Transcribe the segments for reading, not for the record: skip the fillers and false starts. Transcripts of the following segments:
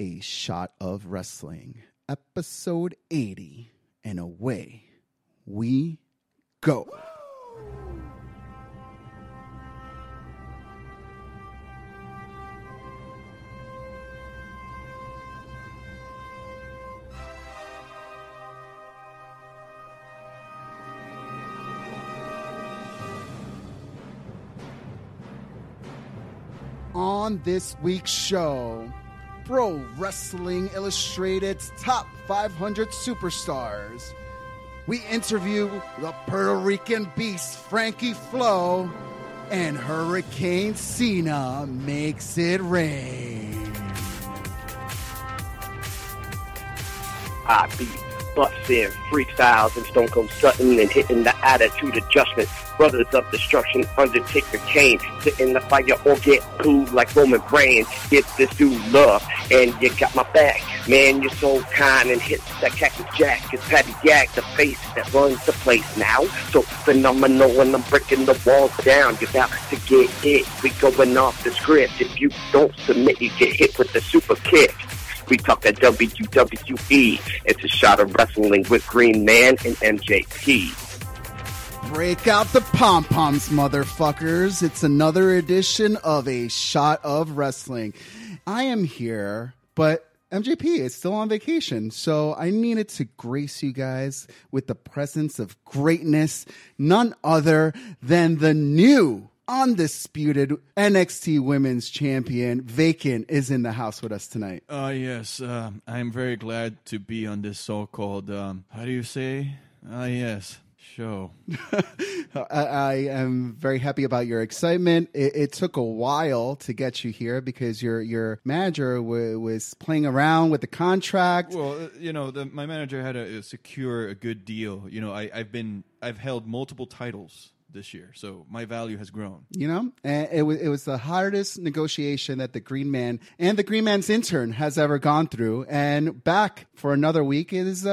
A Shot of Wrestling, episode 80, and away we go. On this week's show, Pro Wrestling Illustrated's Top 500 Superstars. We interview the Puerto Rican beast, Frankie Flo, and Hurricane Cena makes it rain. I beat Buff Finn, Freak Styles, and Stone Cold Sutton, and hitting the Attitude Adjustment. Brothers of Destruction, Undertaker, Kane, sit in the fire or get cooled like Roman Reigns. Get this dude love, and you got my back. Man, you're so kind and hits that Cactus Jack. It's Patty Yak, the face that runs the place now. So phenomenal, and I'm breaking the walls down. You're about to get hit. We going off the script. If you don't submit, you get hit with the super kick. We talk at WWE. It's A Shot of Wrestling with Green Man and MJP. Break out the pom-poms, motherfuckers. It's another edition of A Shot of Wrestling. I am here, but MJP is still on vacation, so I needed to grace you guys with the presence of greatness, none other than the new undisputed NXT Women's Champion. Vacant is in the house with us tonight. Yes, I'm very glad to be on this so-called, how do you say? Yes. Show. I am very happy about your excitement. It took a while to get you here because your manager was playing around with the contract. Well, you know, my manager had to secure a good deal. You know, I've held multiple titles this year, so my value has grown. You know, and it was the hardest negotiation that the Green Man and the Green Man's intern has ever gone through. And back for another week is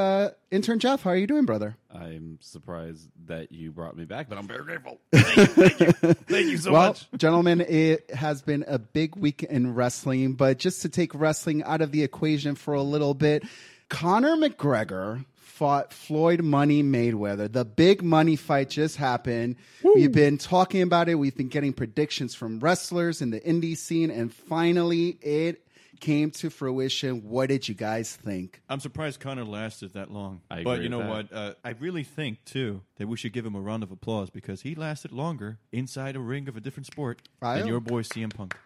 intern Jeff. How are you doing, brother? I'm surprised that you brought me back, but I'm very grateful. Thank you so much. Well, gentlemen, it has been a big week in wrestling, but just to take wrestling out of the equation for a little bit, Conor McGregor fought Floyd Money Mayweather. The big money fight just happened. Woo. We've been talking about it. We've been getting predictions from wrestlers in the indie scene, and finally it came to fruition. What did you guys think? I'm surprised Conor lasted that long. I agree. But you know what? I really think, too, that we should give him a round of applause because he lasted longer inside a ring of a different sport than your boy CM Punk.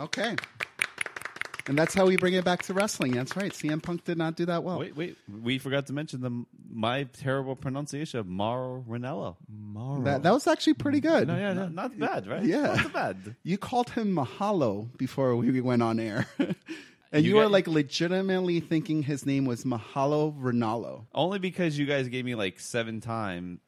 Okay. And that's how we bring it back to wrestling. That's right. CM Punk did not do that well. Wait. We forgot to mention my terrible pronunciation of Mauro Ranallo. Mauro. That was actually pretty good. No, not bad, right? Yeah. Not bad. You called him Mahalo before we went on air. And you were like legitimately thinking his name was Mahalo Ranallo. Only because you guys gave me like 7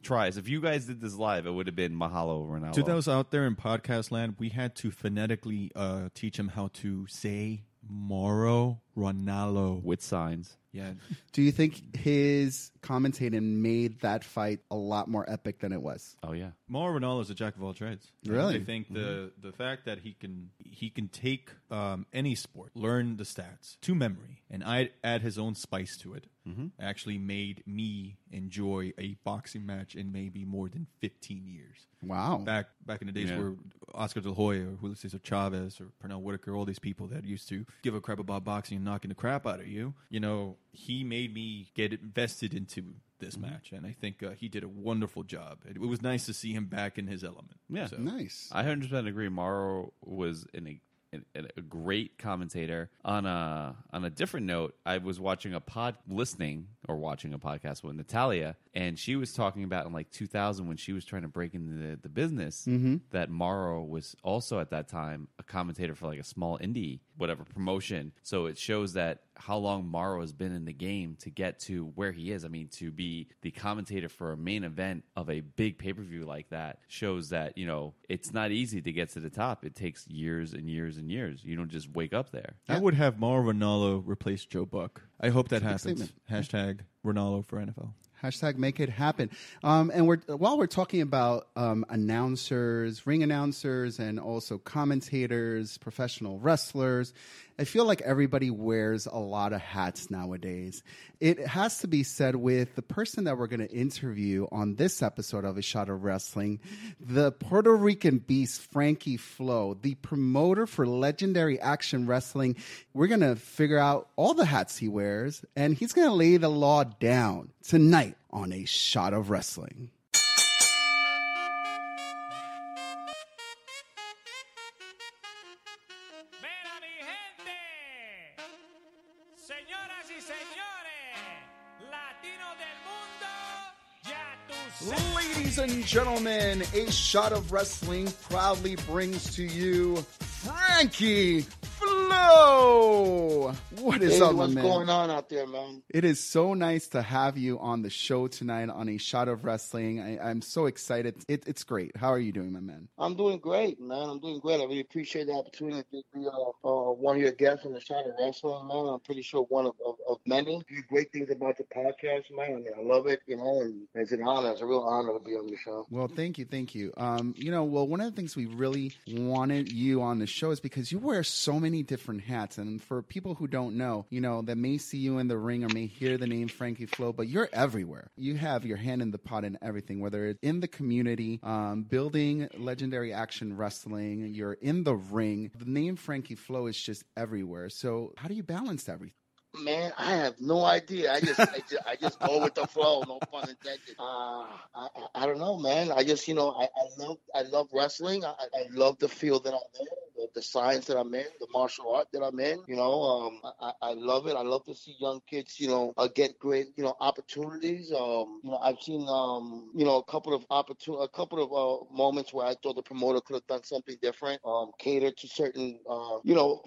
tries. If you guys did this live, it would have been Mahalo Ranallo. To those out there in podcast land, we had to phonetically teach him how to say Mauro Ranallo with signs. Yeah. Do you think his commentating made that fight a lot more epic than it was? Oh yeah. Mauro Ranallo is a jack of all trades. Really? I think the fact that he can take any sport, learn the stats to memory, and add his own spice to it, actually made me enjoy a boxing match in maybe more than 15 years. Wow. Back in the days where Oscar De La Hoya or Julio Cesar Chavez or Pernell Whitaker, all these people that used to give a crap about boxing and knocking the crap out of you, you know, he made me get invested into this match, and I think he did a wonderful job. It was nice to see him back in his element. Yeah, so. Nice. I 100% agree. Mauro was a great commentator. On a different note, I was watching a podcast with Natalia, and she was talking about in like 2000 when she was trying to break into the business that Mauro was also at that time a commentator for like a small indie whatever promotion. So it shows that how long Mauro has been in the game to get to where he is. I mean, to be the commentator for a main event of a big pay-per-view like that shows that, you know, it's not easy to get to the top. It takes years and years and years. You don't just wake up there. Yeah. I would have Mauro Ranallo replace Joe Buck. I hope that happens. Statement. #Ranallo for NFL. Hashtag make it happen. And while we're talking about announcers, ring announcers, and also commentators, professional wrestlers, I feel like everybody wears a lot of hats nowadays. It has to be said with the person that we're going to interview on this episode of A Shot of Wrestling, the Puerto Rican beast, Frankie Flo, the promoter for Legendary Action Wrestling. We're going to figure out all the hats he wears, and he's going to lay the law down tonight on A Shot of Wrestling. Ladies and gentlemen, A Shot of Wrestling proudly brings to you Frankie Flo. What is up, man? What's going on out there, man? It is so nice to have you on the show tonight on A Shot of Wrestling. I'm so excited. It's great. How are you doing, my man? I'm doing great, man. I'm doing great. I really appreciate the opportunity to be one of your guests on A Shot of Wrestling, man. I'm pretty sure one of many. Great things about the podcast, man. I love it, you know, and it's an honor. It's a real honor to be on the show. Well, thank you. One of the things we really wanted you on the show is because you wear so many different hats, and for people who don't know, you know, that may see you in the ring or may hear the name Frankie Flo, but you're everywhere. You have your hand in the pot in everything, whether it's in the community, building Legendary Action Wrestling, you're in the ring. The name Frankie Flo is just everywhere. So how do you balance everything? Man, I have no idea. I just go with the flow. No pun intended. I don't know, man. I just, you know, I love wrestling. I love the field that I'm in, the science that I'm in, the martial art that I'm in. You know, I love it. I love to see young kids, you know, get great, you know, opportunities. I've seen, a couple of moments where I thought the promoter could have done something different, catered to certain,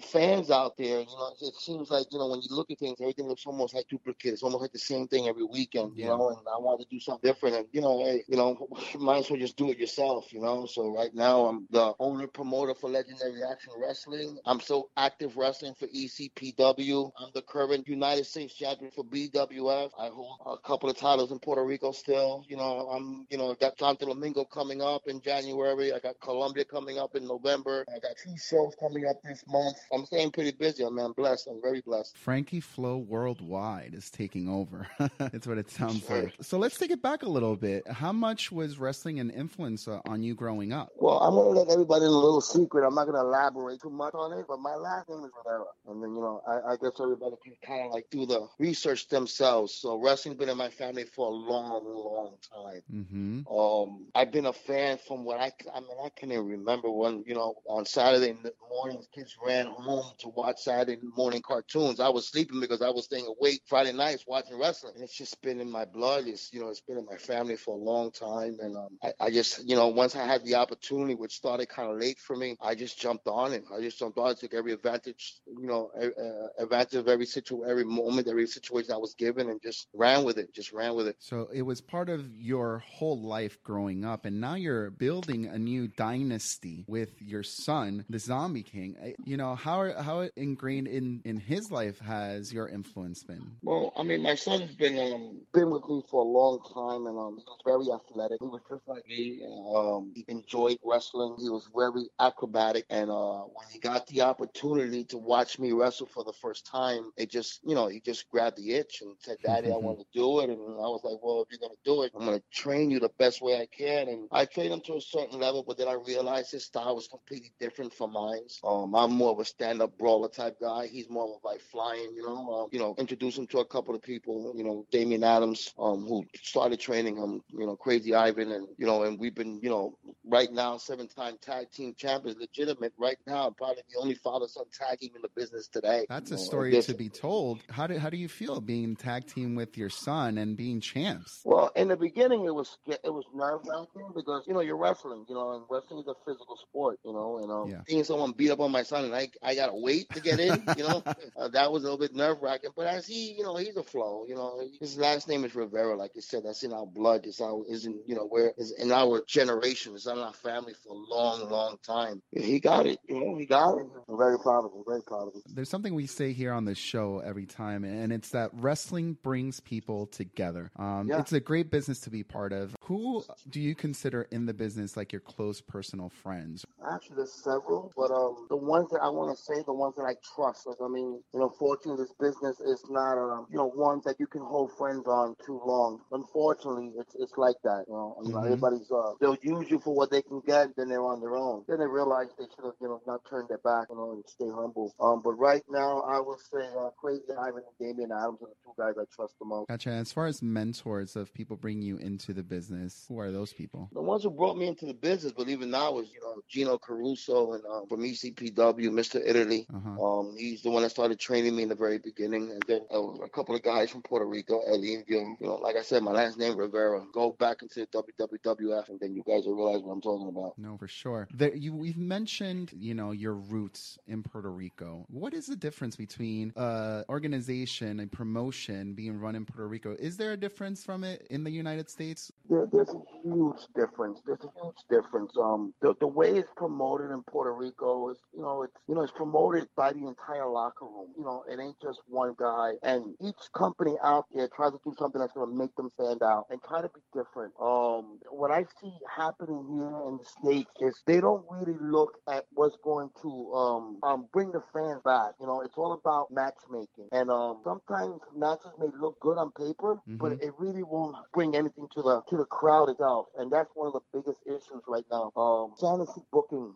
fans out there. You know, it seems like, you know, when you look at things, everything looks almost like duplicate. It's almost like the same thing every weekend, you know, and I wanted to do something different. And, you know, hey, you know, might as well just do it yourself, you know. So right now I'm the owner promoter for Legendary Action Wrestling. I'm still active wrestling for ECPW. I'm the current United States champion for BWF. I hold a couple of titles in Puerto Rico still. You know, I'm, you know, got Santo Domingo coming up in January. I got Colombia coming up in November. I got 2 shows coming up this month. I'm staying pretty busy. I'm blessed. I'm very blessed. Frankie Flo Worldwide is taking over. That's what it sounds like. So let's take it back a little bit. How much was wrestling an influence on you growing up? Well, I'm going to let everybody in a little secret. I'm not going to elaborate too much on it, but my last name is Rivera. And then, you know, I guess everybody can kind of like do the research themselves. So wrestling's been in my family for a long, long time. Mm-hmm. I've been a fan from what I can't even remember when, you know, on Saturday mornings, kids ran home to watch Saturday morning cartoons. I was sleeping because I was staying awake Friday nights watching wrestling. It's just been in my blood. It's, you know, it's been in my family for a long time. And I just, you know, once I had the opportunity, which started kind of late for me, I just jumped on it. I took every advantage, you know, advantage of every moment, every situation I was given, and just ran with it. So it was part of your whole life growing up, and now you're building a new dynasty with your son, the Zombie King. You know, how ingrained in his life has your influence been? Well, I mean, my son's been with me for a long time, and he was very athletic. He was just like me. He enjoyed wrestling. He was very acrobatic, and when he got the opportunity to watch me wrestle for the first time, it just, you know, he just grabbed the itch and said, "Daddy, I want to do it." And I was like, "Well, if you're going to do it, I'm going to train you the best way I can." And I trained him to a certain level, but then I realized his style was completely different from mine. I'm more of a stand-up brawler type guy. He's more of a flying, you know. Introduce him to a couple of people, you know, Damian Adams, who started training him, you know, Crazy Ivan, and, you know, and we've been, you know, right now 7-time tag team champions, legitimate right now, probably the only father-son tag team in the business today. That's a story to be told. How do you feel being tag team with your son and being champs? Well, in the beginning, it was nerve-wracking because, you know, you're wrestling, you know, and wrestling is a physical sport, you know, and seeing someone beat up on my son and I got to wait to get in, you know, that was a little bit nerve-wracking. nerve-wracking, but as he, he's a flow, his last name is Rivera, like you said, that's in our blood, it's in our generation, it's in our family for a long, long time. He got it, he got it. I'm very proud of him, very proud of him. There's something we say here on this show every time, and it's that wrestling brings people together. It's a great business to be part of. Who do you consider in the business like your close personal friends? Actually, there's several, but the ones that I want to say, the ones that I trust. Fortunately, this business is not, one that you can hold friends on too long. Unfortunately, it's like that. Everybody's they'll use you for what they can get, then they're on their own. Then they realize they should have, not turned their back, and stay humble. But right now, I will say Crazy Ivan and Damian Adams are the two guys I trust the most. Gotcha. As far as mentors of people bringing you into the business, who are those people? The ones who brought me into the business, but even now, was Gino Caruso and from ECPW, Mr. Italy. He's the one that started training me in the very beginning, and then a couple of guys from Puerto Rico, El Indio. Like I said, my last name Rivera. Go back into WWF, and then you guys will realize what I'm talking about. No, for sure. We've mentioned, your roots in Puerto Rico. What is the difference between organization and promotion being run in Puerto Rico? Is there a difference from it in the United States? Yeah, there's a huge difference. The way it's promoted in Puerto Rico is, it's promoted by the entire locker room. It ain't just one guy. And each company out there tries to do something that's going to make them stand out and try to be different. What I see happening here in the States is they don't really look at what's going to bring the fans back. It's all about matchmaking. And sometimes matches may look good on paper, but it really won't bring anything to the crowd itself. And that's one of the biggest issues right now. Fantasy booking,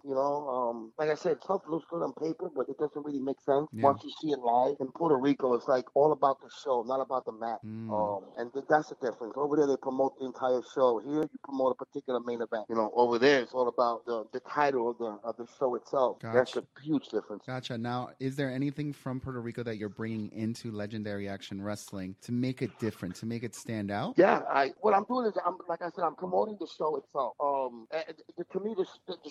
like I said, stuff looks good on paper, but it doesn't really make sense once you see it live. In Puerto Rico, it's like all about the show, not about the match. And that's the difference. Over there, they promote the entire show. Here, you promote a particular main event. Over there, it's all about the title of the show itself. Gotcha. That's a huge difference. Gotcha. Now, is there anything from Puerto Rico that you're bringing into Legendary Action Wrestling to make it different, to make it stand out? Yeah. What I'm doing is, I'm promoting the show itself. To me, the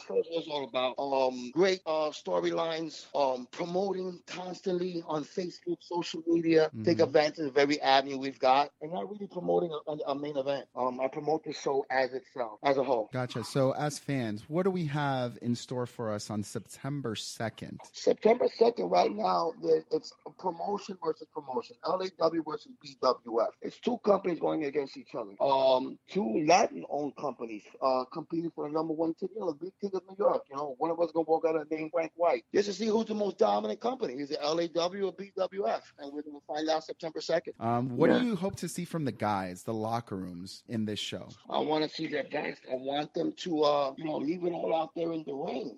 show is all about great storylines, promoting constantly on Facebook, social media, take advantage of every avenue we've got, and not really promoting a main event. I promote the show as itself, as a whole. Gotcha. So as fans, what do we have in store for us on September 2nd? September 2nd, right now, it's promotion versus promotion. LAW versus BWF. It's two companies going against each other. Two Latin-owned companies competing for the number one ticket, the big ticket of New York. One of us going to walk out of name Frank White. Just to see who's the most dominant company. Is it LAW or BWF? And we're going to find out September 2nd. What do you hope to see from the guys, the locker rooms, in this show? I want to see their guys. I want them to, leave it all out there in the ring.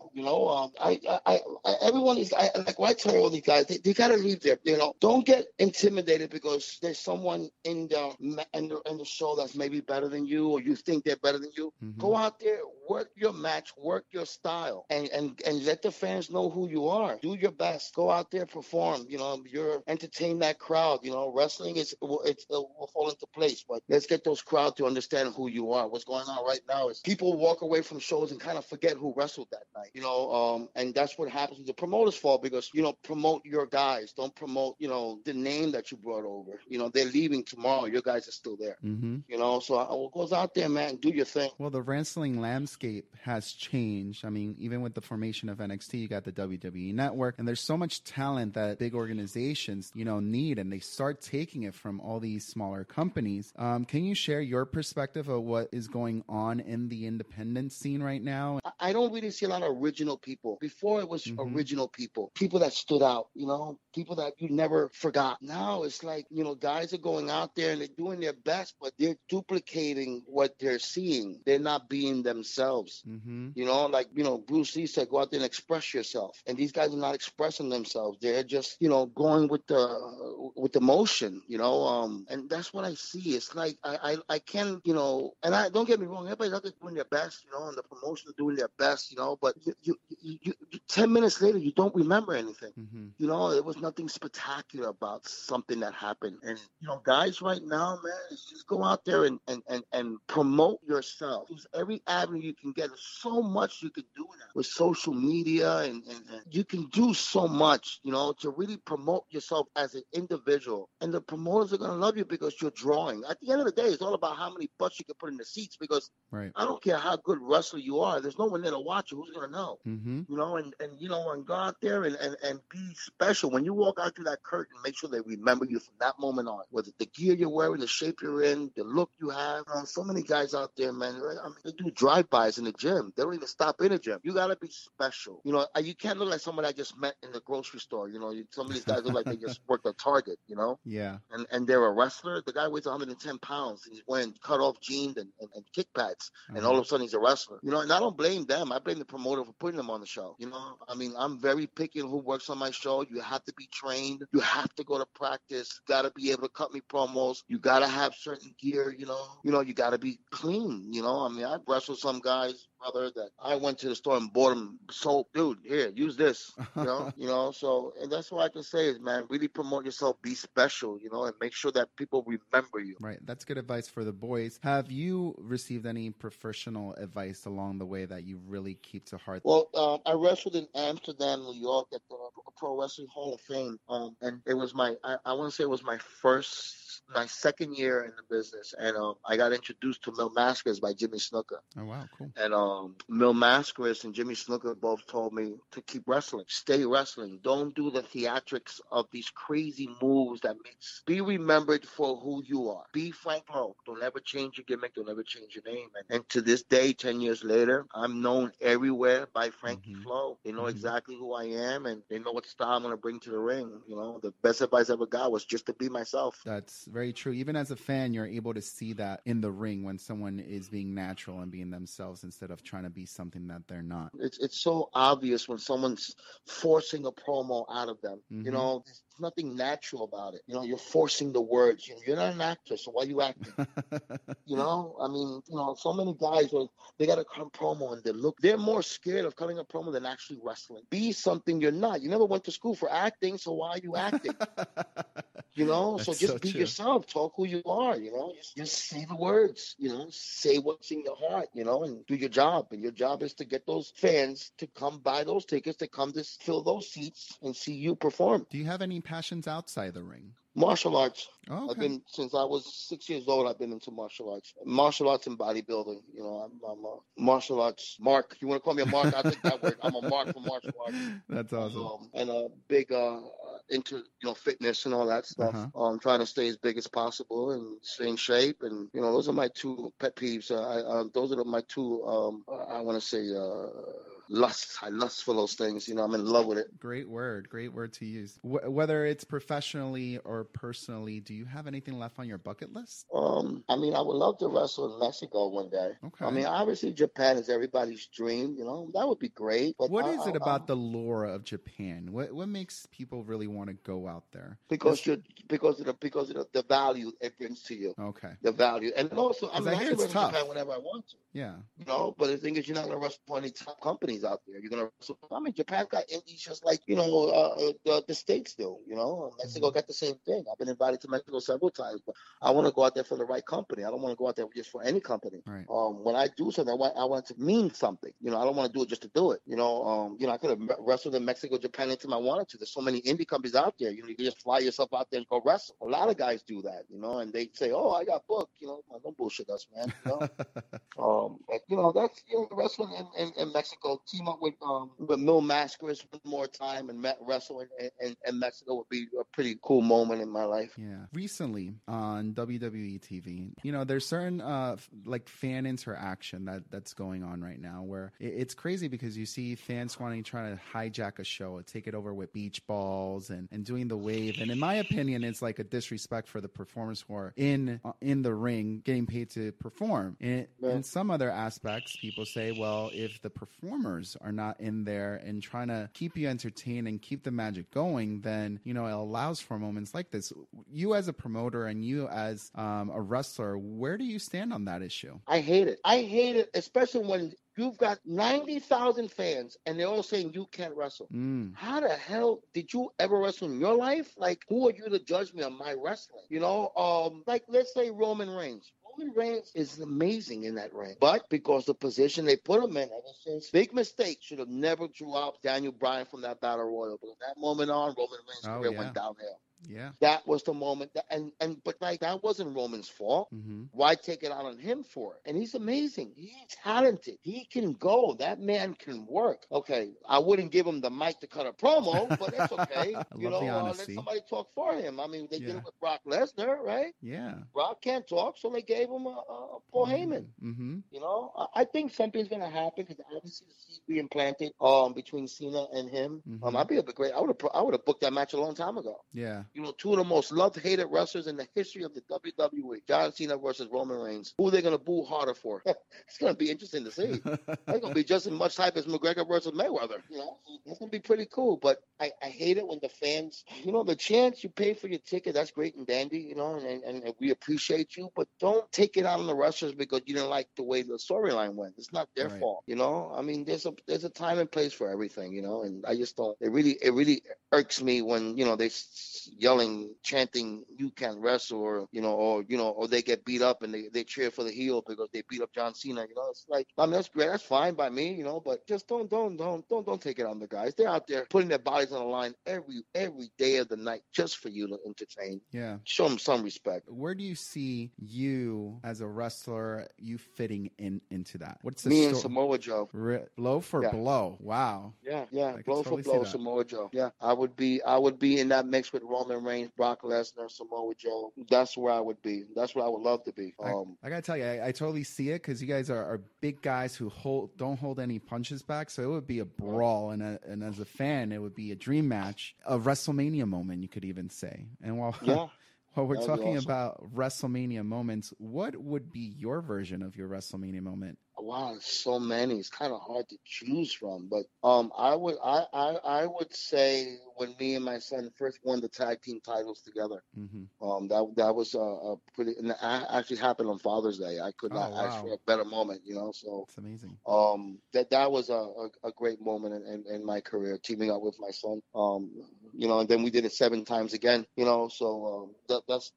Everyone is, I tell all these guys, they got to leave there. Don't get intimidated because there's someone in the show that's maybe better than you, or you think they're better than you. Go out there, work your match, work your style, and let the fans know who you are. Do your best. Go out there, perform. You're entertain that crowd. Wrestling will fall into place, but let's get those crowd to understand who you are. What's going on right now is people walk away from shows and kind of forget who wrestled that night. And that's what happens with the promoters' fault because promote your guys. Don't promote the name that you brought over. They're leaving tomorrow. Your guys are still there. So goes out there, man, do your thing. Well, the wrestling landscape has changed. I mean, even with the formation of NXT, you got the WWE Network, and there's so much talent that big organizations, need, and they start taking it from all these smaller companies. Can you share your perspective of what is going on in the independent scene right now? I don't really see a lot of original people. Before it was original people that stood out, people that you never forgot. Now it's like, guys are going out there and they're doing their best, but they're duplicating what they're seeing. They're not being themselves. Bruce Lee said, go out there and express yourself. And these guys are not expressing themselves. They're just, going with the motion, and that's what I see. It's like, I can, and I don't get me wrong. Everybody's out there doing their best, and the promotion's doing their best, but you 10 minutes later, you don't remember anything. There was nothing spectacular about something that happened. And, guys right now, man, just go out there and promote yourself. Use every avenue you can get so much you can do now with social media, and you can do so much, you know, to really promote yourself as an individual. And the promoters are going to love you because you're drawing. At the end of the day, it's all about how many butts you can put in the seats, because right. I don't care how good wrestler you are. There's no one there to watch you. Who's going to know? Mm-hmm. You know, and go out there and be special. When you walk out through that curtain, make sure they remember you from that moment on, whether the gear you're wearing, the shape you're in, the look you have. So many guys out there, man, I mean, they do drive-bys in the gym. They don't even stop in the gym. You got to be special. You know, you can't look like someone I just met in the grocery store. You know, some of these guys look like they just worked at Target, you know? Yeah. And they're a wrestler. The guy weighs 110 pounds. And he's wearing cut-off jeans and kick pads. Uh-huh. And all of a sudden, he's a wrestler. You know, and I don't blame them. I blame the promoter for putting them on the show. You know, I mean, I'm very picky on who works on my show. You have to be trained. You have to go to practice. Got to be able to cut me promos. You got to have certain gear, you know? You know, you got to be clean, you know? I mean, I wrestled some guys, brother, that I went to the store and bought them soap. Dude, here, use this, you know? You know, so, and that's what I can say is, man, really promote yourself, be special, you know, and make sure that people remember you. Right. That's good advice for the boys. Have you received any professional advice along the way that you really keep to heart? Well, I wrestled in Amsterdam, New York at the Pro Wrestling Hall of Fame. And it was my second year in the business, and I got introduced to Mil Mascaras by Jimmy Snuka. Oh, wow, cool. And Mil Mascaras and Jimmy Snuka both told me to keep wrestling, stay wrestling. Don't do the theatrics of these crazy moves that makes. Be remembered for who you are. Be Frank Flo. Don't ever change your gimmick. Don't ever change your name. And to this day, 10 years later, I'm known everywhere by Frankie Flo. They know exactly who I am, and they know what style I'm going to bring to the ring. You know, the best advice I ever got was just to be myself. That's very true. Even as a fan, you're able to see that in the ring when someone is being natural and being themselves instead of trying to be something that they're not. It's so obvious when someone's forcing a promo out of them. You know, there's nothing natural about it. You know, you're forcing the words. You know, you're not an actor, so why are you acting? You know, I mean, you know, so many guys, they got to cut promo and they look. They're more scared of cutting a promo than actually wrestling. Be something you're not. You never went to school for acting, so why are you acting? You know, so just be yourself. Talk who you are, you know, just say the words, you know, say what's in your heart, you know, and do your job. And your job is to get those fans to come buy those tickets, to come to fill those seats and see you perform. Do you have any passions outside the ring? Martial arts. Oh, okay. I've been, since I was 6 years old, I've been into martial arts and bodybuilding. You know, I'm a martial arts mark. You want to call me a mark? I think that word. I'm a mark for martial arts. That's awesome. And a big into, you know, fitness and all that stuff. Uh-huh. I'm trying to stay as big as possible and stay in shape. And, you know, those are my two pet peeves. Those are my two, I want to say, lust. I lust for those things. You know, I'm in love with it. Great word. Great word to use. Whether it's professionally or personally, do you have anything left on your bucket list? I mean, I would love to wrestle in Mexico one day. Okay. I mean, obviously Japan is everybody's dream. You know, that would be great. But what is it about the lore of Japan? What makes people really want to go out there? Because of the value it brings to you. Okay. The value, and also I mean, I can wrestle in Japan whenever I want to. Yeah. You know, but the thing is, you're not going to wrestle for any top companies out there. You're gonna, so, I mean, Japan's got indies just like, you know, the States do, you know. Mexico got the same thing. I've been invited to Mexico several times, but I want to go out there for the right company. I don't want to go out there just for any company. Right. When I do something, I want it to mean something. You know, I don't want to do it just to do it. You know, I could have wrestled in Mexico, Japan anytime I wanted to. There's so many indie companies out there. You know, you can just fly yourself out there and go wrestle. A lot of guys do that, you know, and they say, oh, I got booked. You know, don't bullshit us, man. You know, but, you know, that's, you know, wrestling in Mexico. Team up with Mil Mascaras one more time and wrestle in Mexico would be a pretty cool moment in my life. Yeah. Recently on WWE TV, you know, there's certain like fan interaction that's going on right now where it's crazy because you see fans wanting to try to hijack a show, take it over with beach balls and doing the wave. And in my opinion, it's like a disrespect for the performers who are in the ring getting paid to perform. And in some other aspects, people say, well, if the performer are not in there and trying to keep you entertained and keep the magic going, then, you know, it allows for moments like this. You as a promoter and you as a wrestler, where do you stand on that issue? I hate it, especially when you've got 90,000 fans and they're all saying you can't wrestle. How the hell did you ever wrestle in your life? Like, who are you to judge me on my wrestling? You know, like, let's say Roman Reigns. Roman Reigns is amazing in that ring, but because the position they put him in, big mistake, should have never dropped Daniel Bryan from that battle royal. But that moment on, Roman Reigns' career went downhill. Yeah, that was the moment, that, but like that wasn't Roman's fault. Mm-hmm. Why take it out on him for it? And he's amazing. He's talented. He can go. That man can work. Okay, I wouldn't give him the mic to cut a promo, but that's okay. Let somebody talk for him. I mean, they did it with Brock Lesnar, right? Yeah, Brock can't talk, so they gave him a Paul Heyman. Mm-hmm. You know, I think something's gonna happen because obviously the seed being planted between Cena and him. Mm-hmm. I would have booked that match a long time ago. Yeah. You know, two of the most loved-hated wrestlers in the history of the WWE, John Cena versus Roman Reigns. Who are they going to boo harder for? It's going to be interesting to see. It's going to be just as much hype as McGregor versus Mayweather. You know, it's going to be pretty cool. But I hate it when the fans, you know, the chance you pay for your ticket, that's great and dandy, you know, and we appreciate you. But don't take it out on the wrestlers because you didn't like the way the storyline went. It's not their fault, you know. I mean, there's a time and place for everything, you know. And I just don't. It really irks me when, you know, they yelling, chanting, you can't wrestle, or they get beat up and they cheer for the heel because they beat up John Cena. You know, it's like, I mean, that's great, that's fine by me, you know, but just don't take it on the guys. They're out there putting their bodies on the line every day of the night just for you to entertain. Yeah, show them some respect. Where do you see you as a wrestler, you fitting into that? What's the me and Samoa Joe blow for blow? Wow. Yeah, blow totally for blow, Samoa Joe. Yeah, I would be in that mix with Roman Reigns, Brock Lesnar, Samoa Joe. That's where I would be. That's where I would love to be. I gotta tell you, I totally see it because you guys are big guys who don't hold any punches back. So it would be a brawl, and as a fan, it would be a dream match, a WrestleMania moment, you could even say. And while we're talking about WrestleMania moments, what would be your version of your WrestleMania moment? Wow, so many. It's kind of hard to choose from, but I would say when me and my son first won the tag team titles together, mm-hmm. That was a pretty. And that actually happened on Father's Day. I could not ask for a better moment, you know. So it's amazing. That was a great moment in my career, teaming up with my son. You know, and then we did it 7 times again, you know. So that's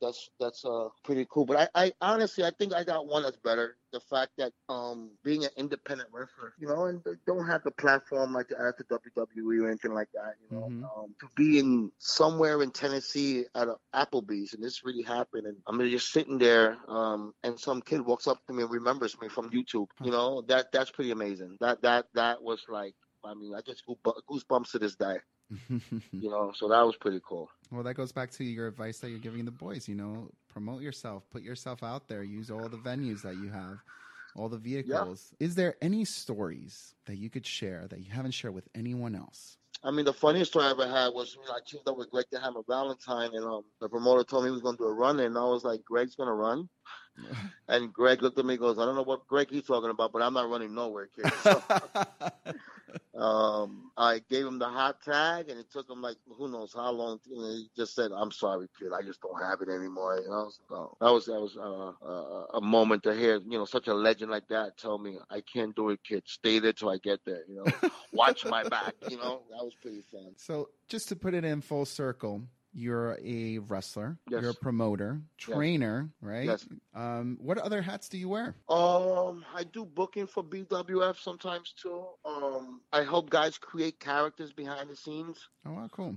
pretty cool. But I honestly, I think I got one that's better. The fact that being an independent wrestler, you know, and they don't have the platform like the WWE or anything like that, you know, mm-hmm. To be in somewhere in Tennessee at an Applebee's, and this really happened, and I'm just sitting there, and some kid walks up to me and remembers me from YouTube, you know, that's pretty amazing. That was like, I mean, I just goosebumps to this day. You know, so that was pretty cool. Well, that goes back to your advice that you're giving the boys, you know, promote yourself, put yourself out there, use all the venues that you have, all the vehicles. Yeah. Is there any stories that you could share that you haven't shared with anyone else? I mean, the funniest story I ever had was, you know, I teamed up with Greg to have a Valentine, and the promoter told me he was going to do a run, and I was like, Greg's going to run? And Greg looked at me and goes, I don't know what Greg he's talking about, but I'm not running nowhere, kid. So, I gave him the hot tag, and it took him like who knows how long. And he just said, I'm sorry, kid, I just don't have it anymore. You know? So that was a moment to hear, you know, such a legend like that tell me, I can't do it, kid. Stay there till I get there. You know, watch my back. You know, that was pretty fun. So just to put it in full circle. You're a wrestler, yes. You're a promoter, trainer, yes. Right? Yes. What other hats do you wear? I do booking for BWF sometimes too. I help guys create characters behind the scenes. Oh, wow, cool.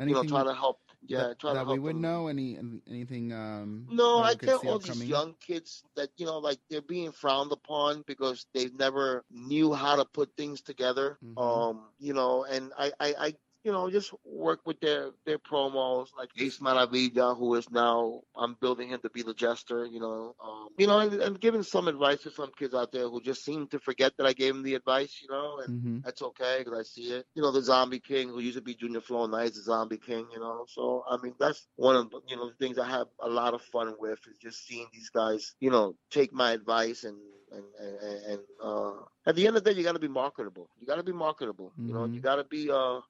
Anything you know, try to help. Yeah, I try that to help we would them. Know anything. No, I tell all these young kids that, you know, like they're being frowned upon because they never knew how to put things together. Mm-hmm. You know, and I you know, just work with their promos, like Ace Maravilla, who is now, I'm building him to be the jester, you know, and giving some advice to some kids out there who just seem to forget that I gave them the advice, you know, and mm-hmm. That's okay because I see it. You know, the Zombie King, who used to be Junior Flo, now he's the Zombie King, you know. So, I mean, that's one of, you know, the things I have a lot of fun with is just seeing these guys, you know, take my advice and at the end of the day, you got to be marketable. Mm-hmm. You know, you got to be a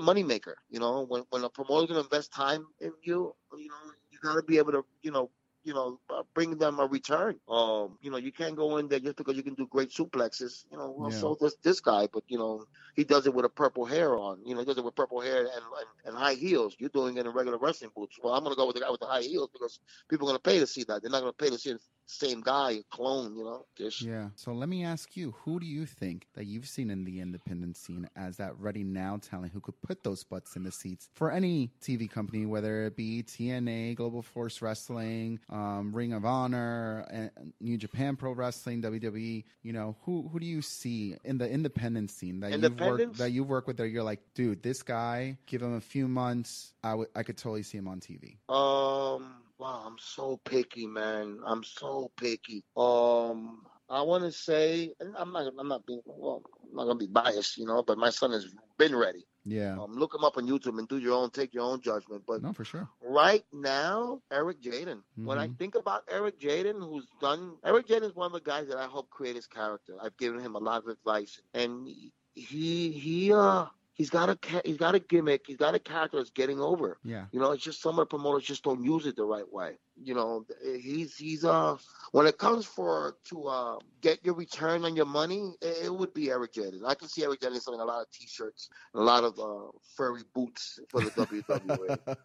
moneymaker. You know, when a promoter's gonna invest time in you, you know, you got to be able to, you know, you know, bring them a return. You know, you can't go in there just because you can do great suplexes. You know, well, yeah. So does this guy, but, you know, he does it with a purple hair on. You know, he does it with purple hair and high heels. You're doing it in regular wrestling boots. Well, I'm going to go with the guy with the high heels because people are going to pay to see that. They're not going to pay to see the same guy, clone, you know. Just. Yeah. So let me ask you, who do you think that you've seen in the independent scene as that ready now talent who could put those butts in the seats for any TV company, whether it be TNA, Global Force Wrestling, Ring of Honor, and New Japan Pro Wrestling, WWE? You know, who do you see in the independent scene that you've worked with that you're like, dude, this guy, give him a few months, I could totally see him on TV? Wow, I'm so picky, man. I'm so picky. I want to say, and I'm not gonna be biased, you know, but my son has been ready. Yeah. Look him up on YouTube and do your own, take your own judgment. But no, for sure. Right now, Eric Jaden. Mm-hmm. When I think about Eric Jaden, Eric Jaden is one of the guys that I hope create his character. I've given him a lot of advice, and he's got a gimmick. He's got a character that's getting over. Yeah. You know, it's just some of the promoters just don't use it the right way. You know, he's when it comes to get your return on your money, it would be Eric Jaden. I can see Eric Jaden selling a lot of T-shirts, a lot of furry boots for the WWE.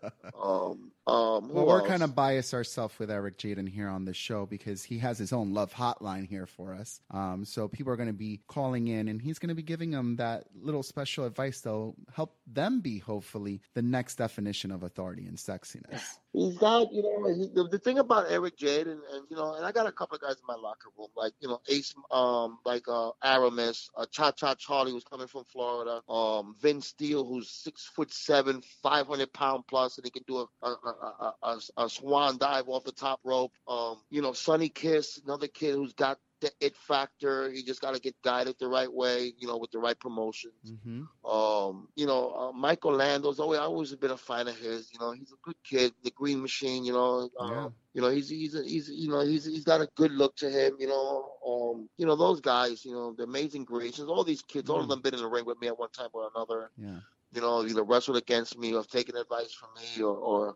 Well, we're kind of biased ourselves with Eric Jaden here on the show because he has his own love hotline here for us. So people are going to be calling in, and he's going to be giving them that little special advice that'll help them be hopefully the next definition of authority and sexiness. He's got, you know, the thing about Eric Jaden, and you know, and I got a couple of guys in my locker room, like, you know, Ace, Aramis, Cha Cha Charlie, who's coming from Florida, Vin Steele, who's 6'7", 500-pound plus, and he can do a swan dive off the top rope. You know, Sunny Kiss, another kid who's got the it factor. You just got to get guided the right way, you know, with the right promotions. Mm-hmm. You know, Michael Lando's always been a fan of his. You know, he's a good kid. The Green Machine, you know. Yeah. You know, he's got a good look to him, you know. You know, those guys, you know, the Amazing Gracious, all these kids, all of them been in the ring with me at one time or another. Yeah. You know, either wrestled against me or taken advice from me or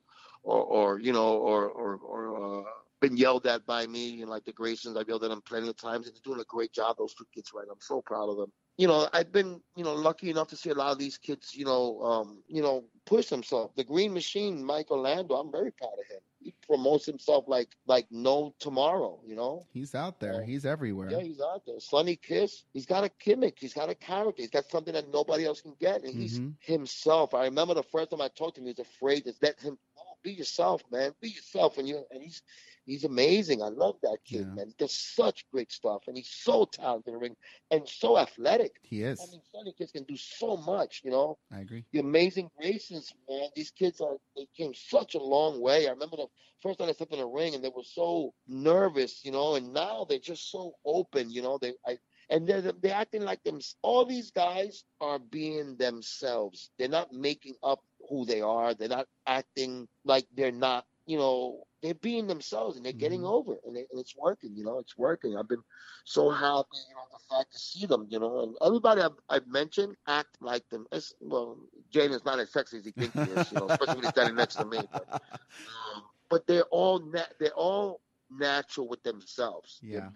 been yelled at by me, you know, like the Graysons. I've yelled at them plenty of times, and they're doing a great job, those two kids, right? I'm so proud of them. You know, I've been, you know, lucky enough to see a lot of these kids, you know, push themselves. The Green Machine, Michael Lando, I'm very proud of him. He promotes himself like no tomorrow, you know? He's out there. He's everywhere. Yeah, he's out there. Sonny Kiss, he's got a gimmick. He's got a character. He's got something that nobody else can get, and he's himself. I remember the first time I talked to him, he was afraid to let him be yourself, man. Be yourself. And he's amazing. I love that kid, man. He does such great stuff, and he's so talented in the ring and so athletic. He is. I mean, Sonny Kiss can do so much, you know? I agree. The Amazing Graces, man. These kids, they came such a long way. I remember the first time I stepped in the ring, and they were so nervous, you know, and now they're just so open, you know. And they're acting like them. All these guys are being themselves. They're not making up who they are. They're not acting like they're not, you know, they're being themselves, and they're getting over, and it's working, you know, it's working. I've been so happy, you know, the fact to see them, you know, and everybody I've mentioned act like them. Well, Jaden's not as sexy as he thinks he is, you know, especially when he's standing next to me. But they're all natural with themselves. Yeah.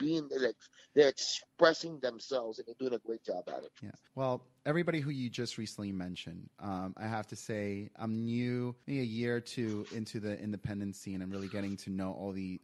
They're expressing themselves, and they're doing a great job at it. Yeah. Well, everybody who you just recently mentioned, I have to say I'm new, maybe a year or two into the independent scene. I'm really getting to know all these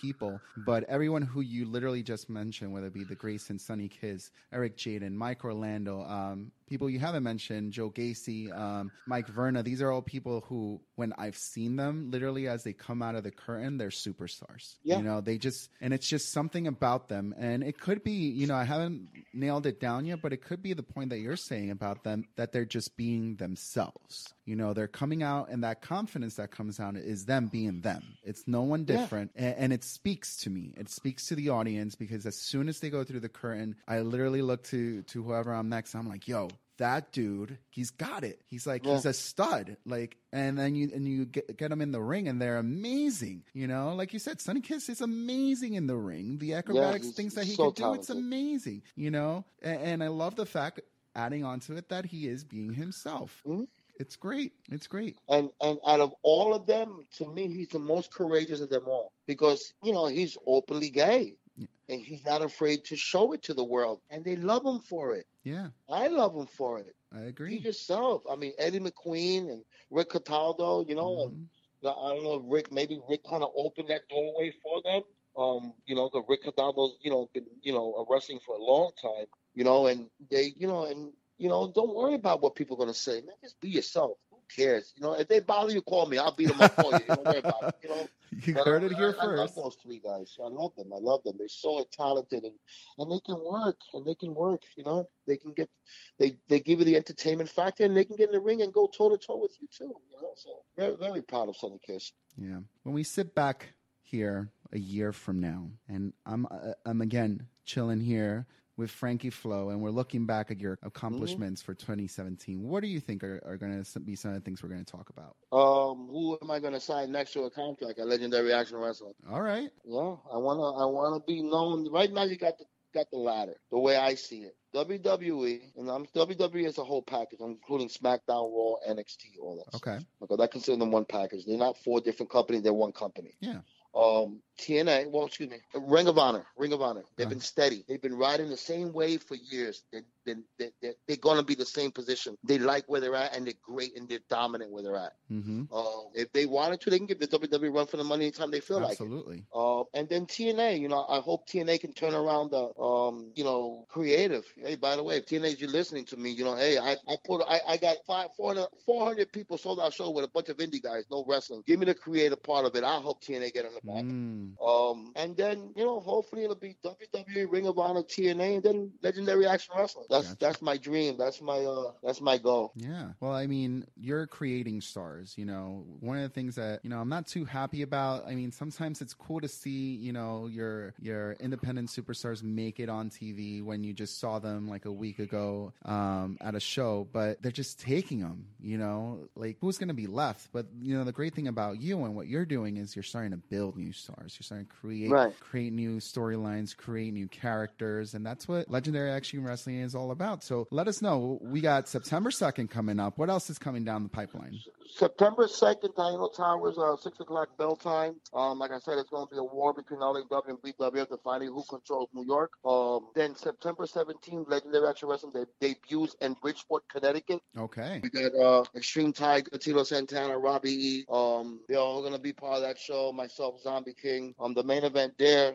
people. But everyone who you literally just mentioned, whether it be the Grayson, Sonny Kiss, Eric Jaden, Mike Orlando, people you haven't mentioned, Joe Gacy, Mike Verna, these are all people who, when I've seen them, literally as they come out of the curtain, they're superstars. Yeah. You know, it's just something about them. And it could be, you know, I haven't nailed it down yet, but it could be the point that you're saying about them, that they're just being themselves. You know, they're coming out, and that confidence that comes out is them being them. It's no one different. Yeah. And it speaks to me. It speaks to the audience, because as soon as they go through the curtain, I literally look to whoever I'm next. I'm like, yo, that dude, he's got it. He's like, he's a stud. Like, and then you get them in the ring, and they're amazing. You know, like you said, Sonny Kiss is amazing in the ring. The acrobatics, things that he can do, it's amazing. You know, and I love the fact, adding on to it, that he is being himself. Mm-hmm. It's great. It's great. And out of all of them, to me, he's the most courageous of them all because, you know, he's openly gay. Yeah. And he's not afraid to show it to the world. And they love him for it. Yeah. I love him for it. I agree. Be yourself. I mean, Eddie McQueen and Rick Cataldo, you know, mm-hmm. I don't know, maybe Rick kind of opened that doorway for them. You know, the Rick Cataldo's, you know, been, you know, wrestling for a long time, you know, and they, you know, and, you know, don't worry about what people are going to say. Man, just be yourself. Who cares? You know, if they bother you, call me. I'll beat them up for you. Don't worry about it. You know, you heard it here first. I love those three guys. I love them. I love them. They're so talented, and they can work. You know, they can get they give you the entertainment factor, and they can get in the ring and go toe to toe with you too. You know, so very, very proud of Sunny Kiss. Yeah. When we sit back here a year from now, and I'm again chilling here with Frankie Flo, and we're looking back at your accomplishments mm-hmm. for 2017. What do you think are going to be some of the things we're going to talk about? Who am I going to sign next to a contract at Legendary Action Wrestling? All right. Yeah, I wanna be known. Right now, you got the ladder, the way I see it. WWE, and WWE is a whole package, including SmackDown, Raw, NXT, all that. Okay. Because I consider them one package. They're not four different companies. They're one company. Yeah. TNA, well, excuse me, Ring of Honor. They've been steady. They've been riding the same wave for years. They're going to be the same position. They like where they're at, and they're great, and they're dominant where they're at. Mm-hmm. If they wanted to, they can give the WWE run for the money anytime they feel like it. Absolutely. And then TNA, you know, I hope TNA can turn around the, you know, creative. Hey, by the way, if TNA, you're listening to me, you know, hey, I got 400 people sold out show with a bunch of indie guys, no wrestling. Give me the creative part of it. I hope TNA get on the back. And then, you know, hopefully it'll be WWE, Ring of Honor, TNA, and then Legendary Action Wrestling. That's my dream. That's my goal. Yeah. Well, I mean, you're creating stars, you know. One of the things that, you know, I'm not too happy about, I mean, sometimes it's cool to see, you know, your independent superstars make it on TV when you just saw them like a week ago at a show, but they're just taking them, you know, like who's going to be left? But, you know, the great thing about you and what you're doing is you're starting to build new stars. You're starting to create new storylines, create new characters, and that's what Legendary Action Wrestling is all about. So let us know. We got September 2nd coming up. What else is coming down the pipeline? September 2nd, Dino Towers, 6 o'clock bell time. Like I said, it's going to be a war between LAW and BWF to find out who controls New York. Then September 17th, Legendary Action Wrestling debuts in Bridgeport, Connecticut. Okay. We got Extreme Tiger, Tito Santana, Robbie E. They're all going to be part of that show. Myself, Zombie King. The main event there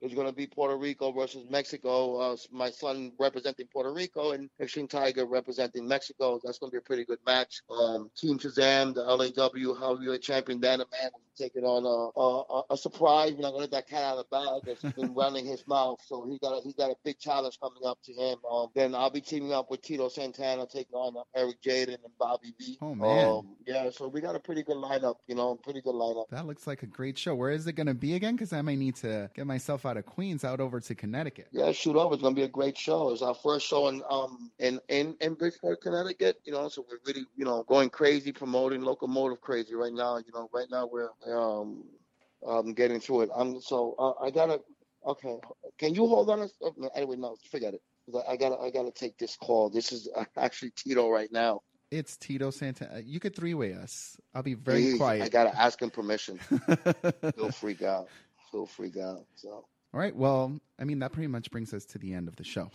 is going to be Puerto Rico versus Mexico. My son representing Puerto Rico and Extreme Tiger representing Mexico. That's going to be a pretty good match. Team Shazam, the LAW heavyweight champion, Daniel Bryan, taking on a surprise. We're not going to let that cat out of the bag that's been running his mouth. So he's got a big challenge coming up to him. Then I'll be teaming up with Tito Santana, taking on Eric Jaden and Bobby B. Oh, man. Yeah, so we got a pretty good lineup, you know, That looks like a great show. Where is it going to be again? Because I might need to get myself out of Queens out over to Connecticut. Yeah, shoot over. It's going to be a great show. It's our first show in Bridgeport, Connecticut, you know, so we're really, you know, going crazy, promoting locomotive crazy right now. You know, right now we're... getting through it. Can you hold on? Anyway, no, forget it. I gotta take this call. This is actually Tito right now. It's Tito Santana. You could three-way us. I'll be very quiet. I gotta ask him permission. He'll freak out. So. All right. Well, I mean, that pretty much brings us to the end of the show.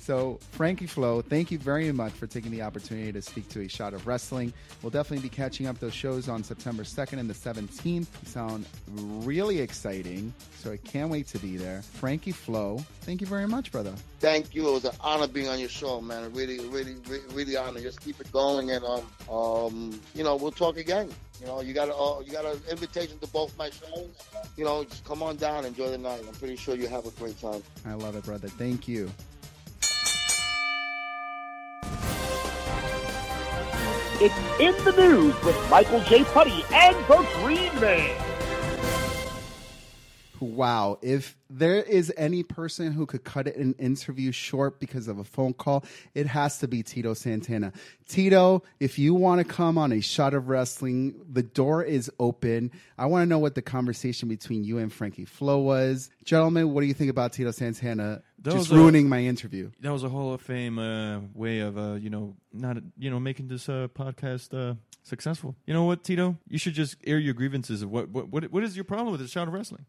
So Frankie Flo, thank you very much for taking the opportunity to speak to A Shot of Wrestling. We'll definitely be catching up those shows on September 2nd and the 17th. You sound really exciting. So I can't wait to be there. Frankie Flo, thank you very much, brother. Thank you. It was an honor being on your show, man. A really honor. Just keep it going. And, you know, we'll talk again. You know, you got an invitation to both my shows. You know, just come on down, enjoy the night. I'm pretty sure you have a great time. I love it, brother. Thank you. It's In the News with Michael J. Putty and the Green Man. Wow. If there is any person who could cut an interview short because of a phone call, it has to be Tito Santana. Tito, if you want to come on A Shot of Wrestling, the door is open. I want to know what the conversation between you and Frankie Flo was. Gentlemen, what do you think about Tito Santana? Just ruining my interview. That was a Hall of Fame way of, making this podcast successful. You know what, Tito? You should just air your grievances of what is your problem with this child of wrestling?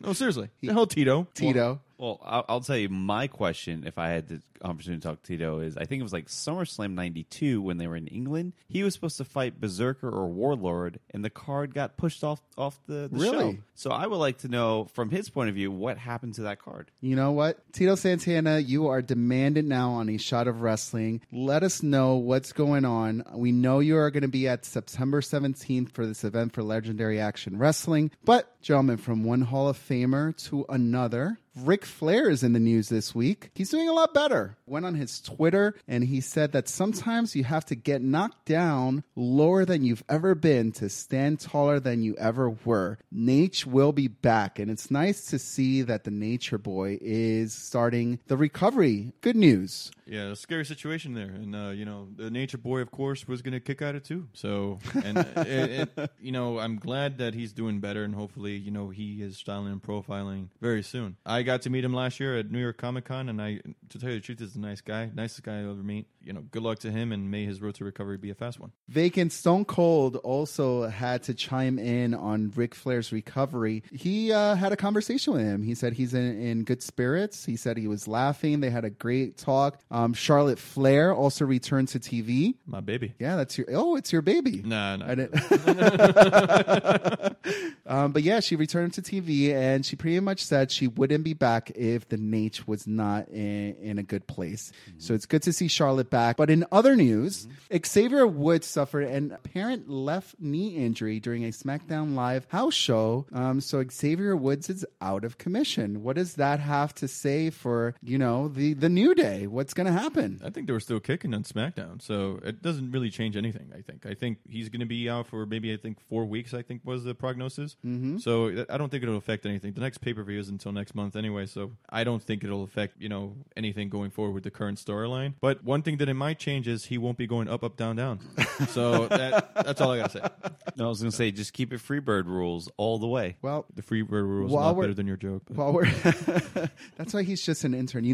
No, seriously. The hell, Tito. Well, I'll tell you my question, if I had the opportunity to talk to Tito, is I think it was like SummerSlam 92 when they were in England. He was supposed to fight Berserker or Warlord, and the card got pushed off the really? Show. So I would like to know, from his point of view, what happened to that card. You know what? Tito Santana, you are demanded now on a shot of wrestling. Let us know what's going on. We know you are going to be at September 17th for this event for Legendary Action Wrestling. But, gentlemen, from one Hall of Famer to another... Ric Flair is in the news this week. He's doing a lot better. Went on his Twitter and he said that sometimes you have to get knocked down lower than you've ever been to stand taller than you ever were. Nate will be back, and it's nice to see that the Nature Boy is starting the recovery. Good news. Yeah, a scary situation there, and the Nature Boy, of course, was going to kick at it too. So, and I'm glad that he's doing better, and hopefully, he is styling and profiling very soon. I got to meet him last year at New York Comic Con, and to tell you the truth, is a nice guy, nicest guy I'll ever meet. Good luck to him, and may his road to recovery be a fast one. Vacant Stone Cold also had to chime in on Ric Flair's recovery. He had a conversation with him. He said he's in good spirits. He said he was laughing. They had a great talk. Charlotte Flair also returned to TV. My baby. Yeah, it's your baby. No. I didn't. But yeah, she returned to TV, and she pretty much said she wouldn't be back if the Nate was not in a good place. Mm-hmm. So it's good to see Charlotte back. But in other news, Xavier Woods suffered an apparent left knee injury during a SmackDown Live house show. So Xavier Woods is out of commission. What does that have to say for, the New Day? What's going to happen? I think they were still kicking on SmackDown, so it doesn't really change anything, I think. I think he's going to be out for maybe 4 weeks, I think was the prognosis. Mm-hmm. So I don't think it'll affect anything. The next pay-per-view is until next month anyway, so I don't think it'll affect, anything going forward with the current storyline. But one thing that it might change is he won't be going up, up, down, down. So that's all I got to say. No, I was going to say, just keep it Freebird rules all the way. Well, the Freebird rules are a lot better than your joke. That's why he's just an intern.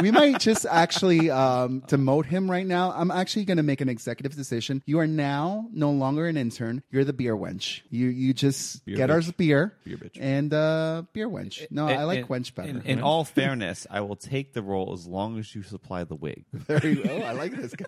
We might just actually demote him right now. I'm actually going to make an executive decision. You are now no longer an intern. You're the beer wench. You just beer get bitch. Our beer. Beer bitch. And beer wench. No, I like wench better. In all fairness, I will take the role as long as you supply the wig. Very well. I like this guy.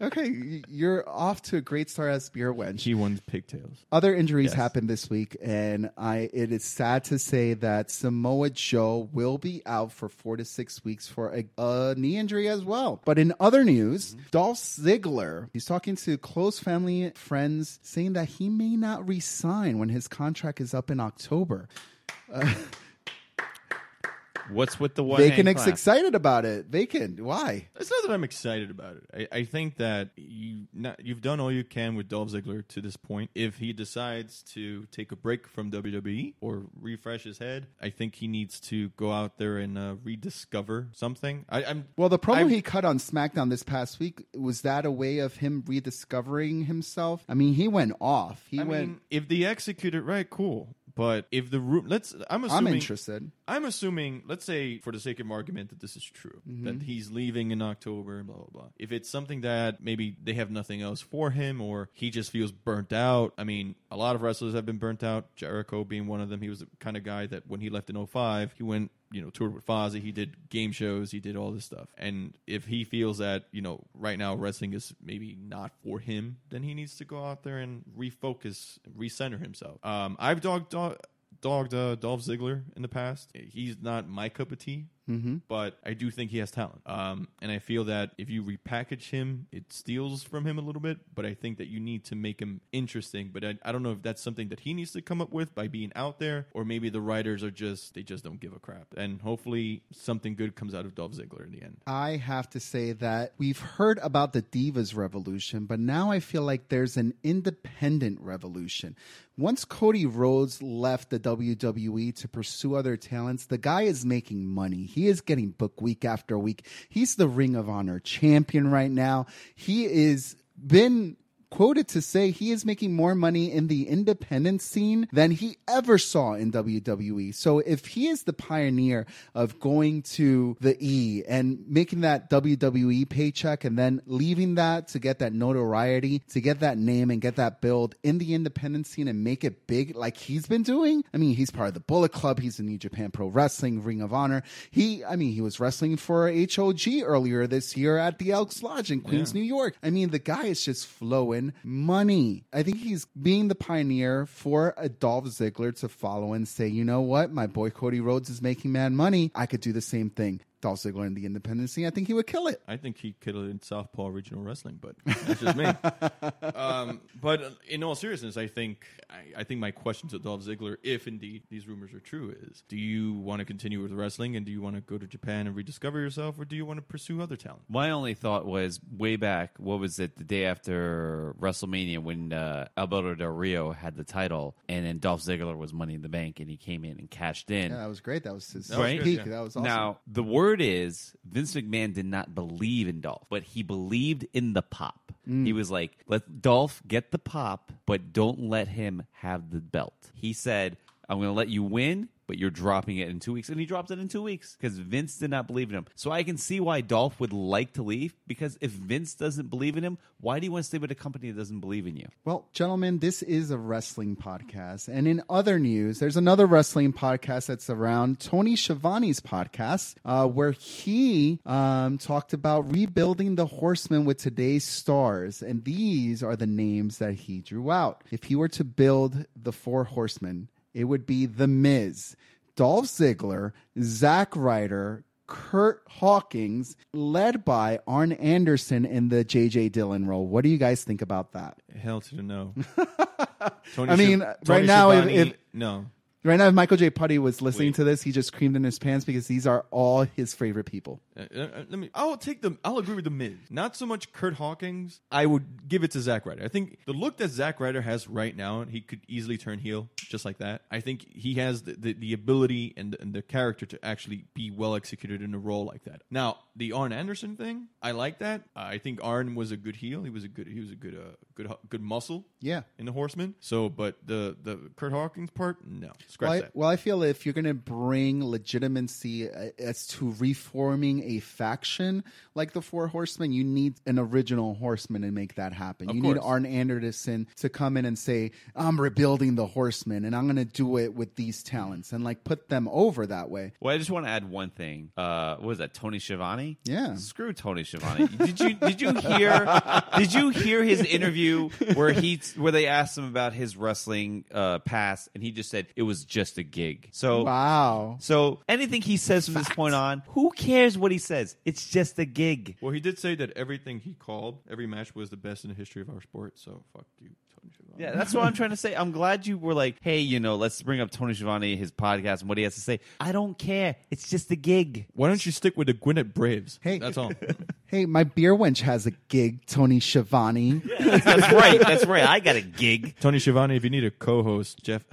Okay, you're off to a great start as beer wench. He won pigtails. Other injuries happened this week, and it is sad to say that Samoa Joe will be out for 4 to 6 weeks for a knee injury as well. But in other news, Dolph Ziggler, he's talking to close family friends, saying that he may not resign when his contract is up in October. What's with the one? Vacant's excited about it. Vacant, why? It's not that I'm excited about it. I think that you've done all you can with Dolph Ziggler to this point. If he decides to take a break from WWE or refresh his head, I think he needs to go out there and rediscover something. The promo he cut on SmackDown this past week, was that a way of him rediscovering himself? I mean, he went off. If they execute it right, cool. But if the room, I'm interested. I'm assuming, let's say for the sake of argument that this is true, that he's leaving in October and blah, blah, blah. If it's something that maybe they have nothing else for him or he just feels burnt out. I mean, a lot of wrestlers have been burnt out. Jericho being one of them. He was the kind of guy that when he left in 2005, he went, toured with Fozzy. He did game shows. He did all this stuff. And if he feels that, right now wrestling is maybe not for him, then he needs to go out there and refocus, recenter himself. I've dogged Dolph Ziggler in the past. He's not my cup of tea. Mm-hmm. But I do think he has talent. And I feel that if you repackage him, it steals from him a little bit. But I think that you need to make him interesting. But I don't know if that's something that he needs to come up with by being out there. Or maybe the writers just don't give a crap. And hopefully something good comes out of Dolph Ziggler in the end. I have to say that we've heard about the Divas Revolution. But now I feel like there's an independent revolution. Once Cody Rhodes left the WWE to pursue other talents, the guy is making money. He is getting booked week after week. He's the Ring of Honor champion right now. He is been quoted to say he is making more money in the independent scene than he ever saw in WWE. So if he is the pioneer of going to the E and making that WWE paycheck and then leaving that to get that notoriety, to get that name and get that build in the independent scene and make it big like he's been doing, I mean, he's part of the Bullet Club, he's in New Japan Pro Wrestling, Ring of Honor. He was wrestling for HOG earlier this year at the Elks Lodge in Queens, New York. I mean, the guy is just flowing money. I think he's being the pioneer for a Dolph Ziggler to follow and say, you know what? My boy Cody Rhodes is making mad money. I could do the same thing. Dolph Ziggler in the independent scene, I think he would kill it. I think he killed it in Southpaw Original Wrestling, but that's just me. But in all seriousness, I think my question to Dolph Ziggler, if indeed these rumors are true, is do you want to continue with wrestling and do you want to go to Japan and rediscover yourself, or do you want to pursue other talent? My only thought was way back, what was it, the day after WrestleMania when Alberto Del Rio had the title and then Dolph Ziggler was Money in the Bank and he came in and cashed in. Yeah, that was great. That was his peak. Yeah. That was awesome. Now, the word is Vince McMahon did not believe in Dolph, but he believed in the pop. He was like, let Dolph get the pop, but don't let him have the belt. He said, I'm going to let you win, but you're dropping it in 2 weeks. And he dropped it in 2 weeks because Vince did not believe in him. So I can see why Dolph would like to leave, because if Vince doesn't believe in him, why do you want to stay with a company that doesn't believe in you? Well, gentlemen, this is a wrestling podcast. And in other news, there's another wrestling podcast that's around, Tony Schiavone's podcast, where he talked about rebuilding the Horsemen with today's stars. And these are the names that he drew out. If he were to build the Four Horsemen, it would be The Miz, Dolph Ziggler, Zack Ryder, Curt Hawkins, led by Arn Anderson in the J.J. Dillon role. What do you guys think about that? Hell to the no. Right now, if Michael J. Putty was listening to this, he just creamed in his pants because these are all his favorite people. I'll agree with The Miz. Not so much Curt Hawkins. I would give it to Zack Ryder. I think the look that Zack Ryder has right now, he could easily turn heel just like that. I think he has the ability and the character to actually be well executed in a role like that. Now, the Arn Anderson thing, I like that. I think Arn was a good heel. He was a good muscle. Yeah. In the Horseman. So, but the Curt Hawkins part, no. I feel if you're going to bring legitimacy as to reforming a faction like the Four Horsemen, you need an original Horseman and make that happen. Of course. Need Arn Anderson to come in and say, I'm rebuilding the Horsemen and I'm going to do it with these talents and like put them over that way. Well, I just want to add one thing. What was that, Tony Schiavone? Yeah. Screw Tony Schiavone. Did you hear his interview where they asked him about his wrestling past and he just said it was just a gig. So wow. So anything he says from this point on, who cares what he says? It's just a gig. Well, he did say that everything he called, every match was the best in the history of our sport. So fuck you, Tony Schiavone. Yeah, that's what I'm trying to say. I'm glad you were like, hey, let's bring up Tony Schiavone, his podcast, and what he has to say. I don't care. It's just a gig. Why don't you stick with the Gwinnett Braves? Hey, that's all. Hey, my beer wench has a gig, Tony Schiavone. Yeah, that's right. That's right. I got a gig. Tony Schiavone, if you need a co-host, Jeff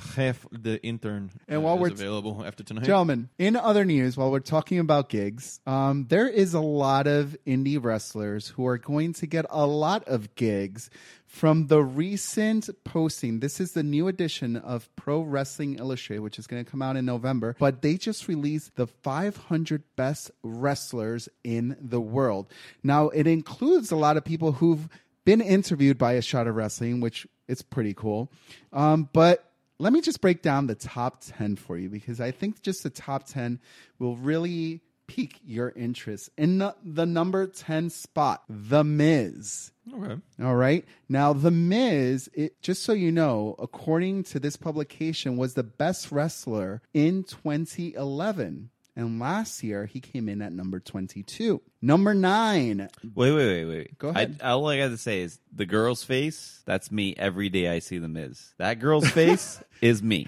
the intern is available after tonight. Gentlemen, in other news, while we're talking about gigs, there is a lot of indie wrestlers who are going to get a lot of gigs from the recent posting. This is the new edition of Pro Wrestling Illustrated, which is going to come out in November. But they just released the 500 best wrestlers in the world. Now, it includes a lot of people who've been interviewed by A Shot of Wrestling, which is pretty cool. But let me just break down the top 10 for you, because I think just the top 10 will really pique your interest. In the number 10 spot, The Miz. Okay. All right. Now, The Miz, just so you know, according to this publication, was the best wrestler in 2011. And last year, he came in at number 22. Number 9. Wait. Go ahead. All I got to say is the girl's face, that's me every day I see The Miz. That girl's face is me.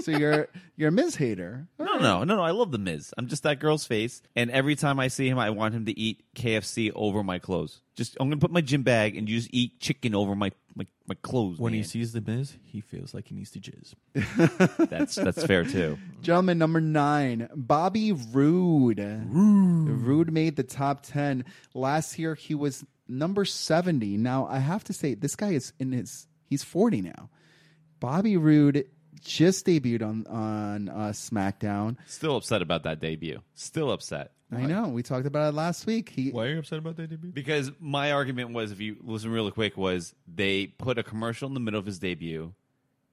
So you're a Miz hater. All right. No. I love the Miz. I'm just that girl's face. And every time I see him, I want him to eat KFC over my clothes. Just I'm gonna put my gym bag and you just eat chicken over my clothes. When he sees the Miz, he feels like he needs to jizz. That's fair too. Gentleman number 9, Bobby Roode. Roode made the top 10 last year. He was number 70. Now I have to say this guy is he's 40 now. Bobby Roode just debuted on SmackDown. Still upset about that debut. Still upset. I know. We talked about it last week. Why are you upset about that debut? Because my argument was, if you listen really quick, was they put a commercial in the middle of his debut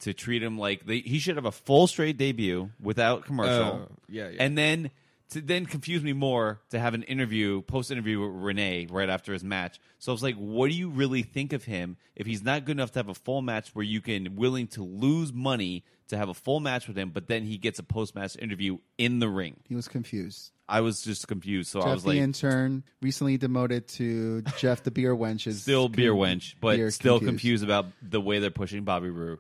to treat him like he should have a full straight debut without commercial. Yeah. And then to confuse me more to have an interview, post-interview with Renee right after his match. So I was like, what do you really think of him if he's not good enough to have a full match where you can willing to lose money to have a full match with him, but then he gets a post-match interview in the ring? He was confused. I was just confused, so Jeff I was like... Jeff the intern, recently demoted to Jeff the Beer Wench. Is still Beer Wench, but beer still confused about the way they're pushing Bobby Roode.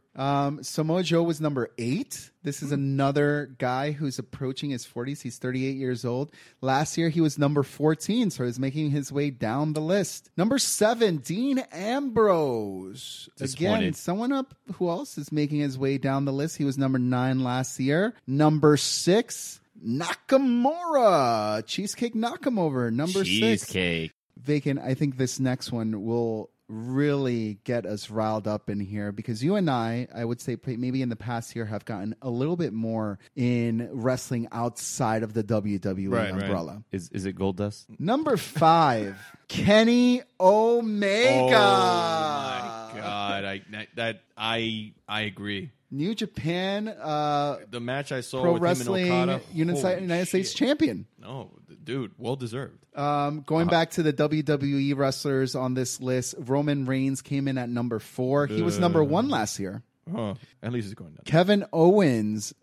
Samoa Joe was number 8. This is another guy who's approaching his 40s. He's 38 years old. Last year, he was number 14, so he's making his way down the list. Number 7, Dean Ambrose. Again, someone up who else is making his way down the list. He was number 9 last year. Number 6... Nakamura. Cheesecake Nakamura, number 6. Cheesecake. Vacant, I think this next one will really get us riled up in here because you and I would say maybe in the past year, have gotten a little bit more in wrestling outside of the WWE umbrella. Right. Is it Goldust? Number 5, Kenny Omega. Oh, my God. I agree. New Japan, the match I saw pro with wrestling him and Okada, United States champion. No, dude, well deserved. Going back to the WWE wrestlers on this list, Roman Reigns came in at number 4. He was number 1 last year. Oh, at least he's going down. Kevin Owens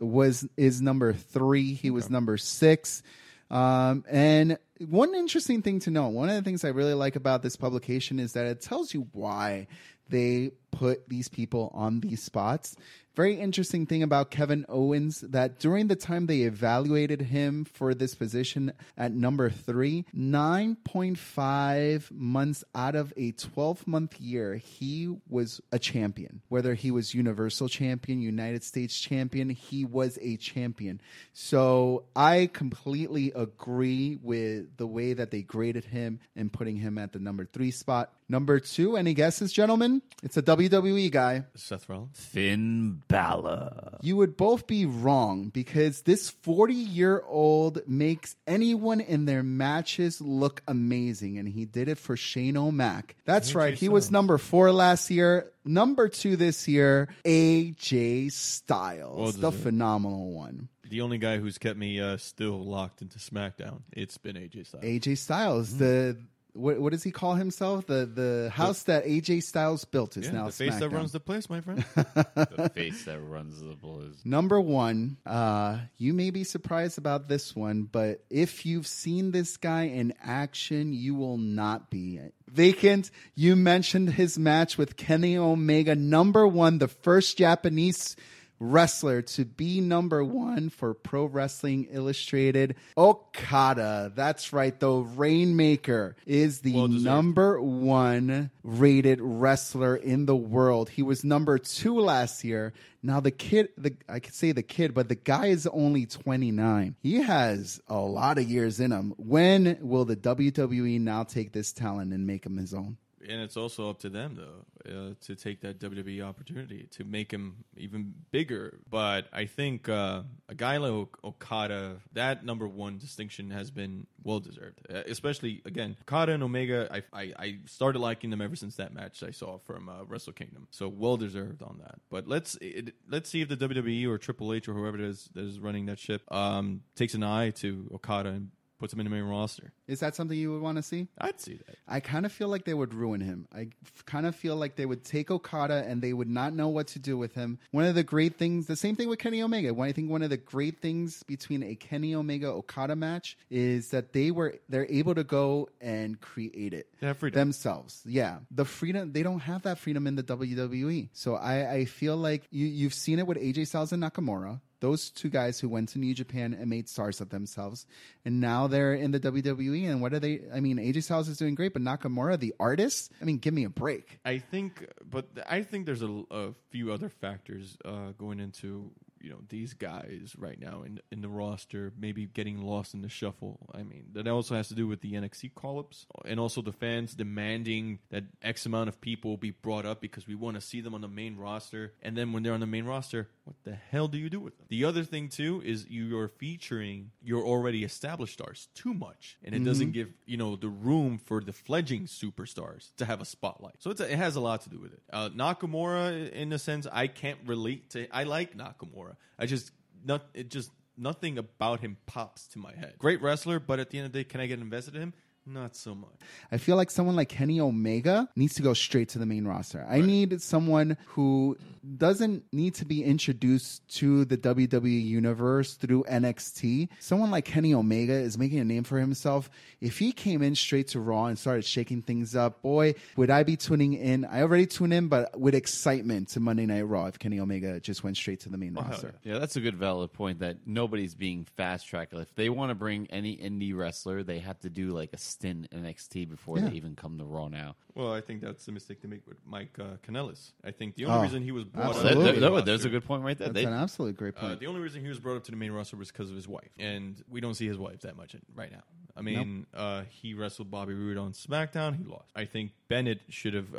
is number 3. He was number 6. And one interesting thing to know, one of the things I really like about this publication is that it tells you why they put these people on these spots. Very interesting thing about Kevin Owens, that during the time they evaluated him for this position at number 3, 9.5 months out of a 12-month year, he was a champion. Whether he was Universal Champion, United States Champion, he was a champion. So I completely agree with the way that they graded him and putting him at the number 3 spot. Number 2, any guesses, gentlemen? It's a WWE guy. Seth Rollins. Finn Balor. You would both be wrong because this 40-year-old makes anyone in their matches look amazing, and he did it for Shane O'Mac. That's right. He was number 4 last year. Number 2 this year, AJ Styles, the phenomenal one. The only guy who's kept me still locked into SmackDown, it's been AJ Styles. AJ Styles, the... What does he call himself? The house that AJ Styles built is now the face SmackDown. That runs the place, my friend. The face that runs the place. Number 1, you may be surprised about this one, but if you've seen this guy in action, you will not be. Vacant, you mentioned his match with Kenny Omega. Number 1, the first Japanese wrestler to be number 1 for Pro Wrestling Illustrated, Okada. That's right, the Rainmaker is the number 1 rated wrestler in the world. He was number 2 last year. Now the guy is only 29. He has a lot of years in him. When will the WWE now take this talent and make him his own? And it's also up to them, though, to take that WWE opportunity to make him even bigger. But I think a guy like Okada, that number 1 distinction has been well-deserved. Especially, again, Okada and Omega, I started liking them ever since that match I saw from Wrestle Kingdom. So well-deserved on that. But let's see if the WWE or Triple H or whoever it is that is running that ship takes an eye to Okada and puts him in the main roster. Is that something you would want to see? I'd see that. I kind of feel like they would ruin him. I kind of feel like they would take Okada and they would not know what to do with him. One of the great things, the same thing with Kenny Omega. I think one of the great things between a Kenny Omega-Okada match is that they're able to go and create it themselves. Yeah. The freedom, they don't have that freedom in the WWE. So I feel like you've seen it with AJ Styles and Nakamura. Those two guys who went to New Japan and made stars of themselves. And now they're in the WWE. And what are they? I mean, AJ Styles is doing great, but Nakamura, the artist? I mean, give me a break. I think there's a few other factors going into, you know, these guys right now in the roster, maybe getting lost in the shuffle. I mean, that also has to do with the NXT call-ups and also the fans demanding that X amount of people be brought up because we want to see them on the main roster. And then when they're on the main roster, what the hell do you do with them? The other thing, too, is you're featuring your already established stars too much. And it doesn't give, you know, the room for the fledgling superstars to have a spotlight. So it has a lot to do with it. Nakamura, in a sense, I can't relate to. I like Nakamura. Nothing about him pops to my head. Great wrestler, but at the end of the day, can I get invested in him? Not so much. I feel like someone like Kenny Omega needs to go straight to the main roster. Right. I need someone who doesn't need to be introduced to the WWE universe through NXT. Someone like Kenny Omega is making a name for himself. If he came in straight to Raw and started shaking things up, boy, would I be tuning in. I already tune in, but with excitement to Monday Night Raw if Kenny Omega just went straight to the main roster. Yeah, that's a good valid point that nobody's being fast-tracked. If they want to bring any indie wrestler, they have to do like a in NXT before they even come to Raw now. Well, I think that's a mistake to make with Mike Kanellis. I think the only reason he was brought up to the main roster, there's a good point right there. That's an absolutely great point. The only reason he was brought up to the main roster was because of his wife, and we don't see his wife that much right now. I mean, he wrestled Bobby Roode on SmackDown. He lost. I think Bennett should have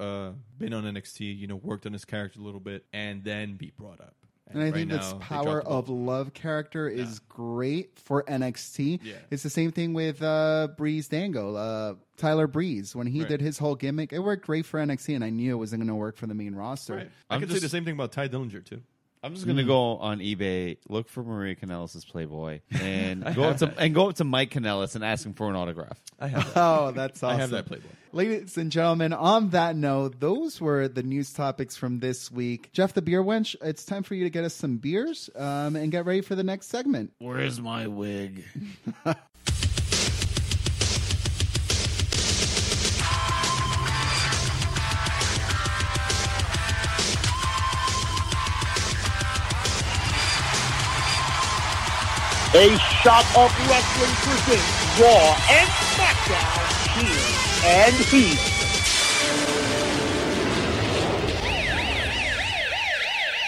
been on NXT, you know, worked on his character a little bit, and then be brought up. And I think this Power of Love character is great for NXT. Yeah. It's the same thing with Breeze Dango. Tyler Breeze, when he did his whole gimmick, it worked great for NXT, and I knew it wasn't going to work for the main roster. Right. I could say the same thing about Ty Dillinger, too. I'm just going to go on eBay, look for Maria Kanellis' Playboy, and go up to Mike Kanellis and ask him for an autograph. I have that. Oh, that's awesome. I have that Playboy. Ladies and gentlemen, on that note, those were the news topics from this week. Jeff the Beer Wench, it's time for you to get us some beers and get ready for the next segment. Where's my wig? A shot of wrestling presents Raw and SmackDown Heat and Heat.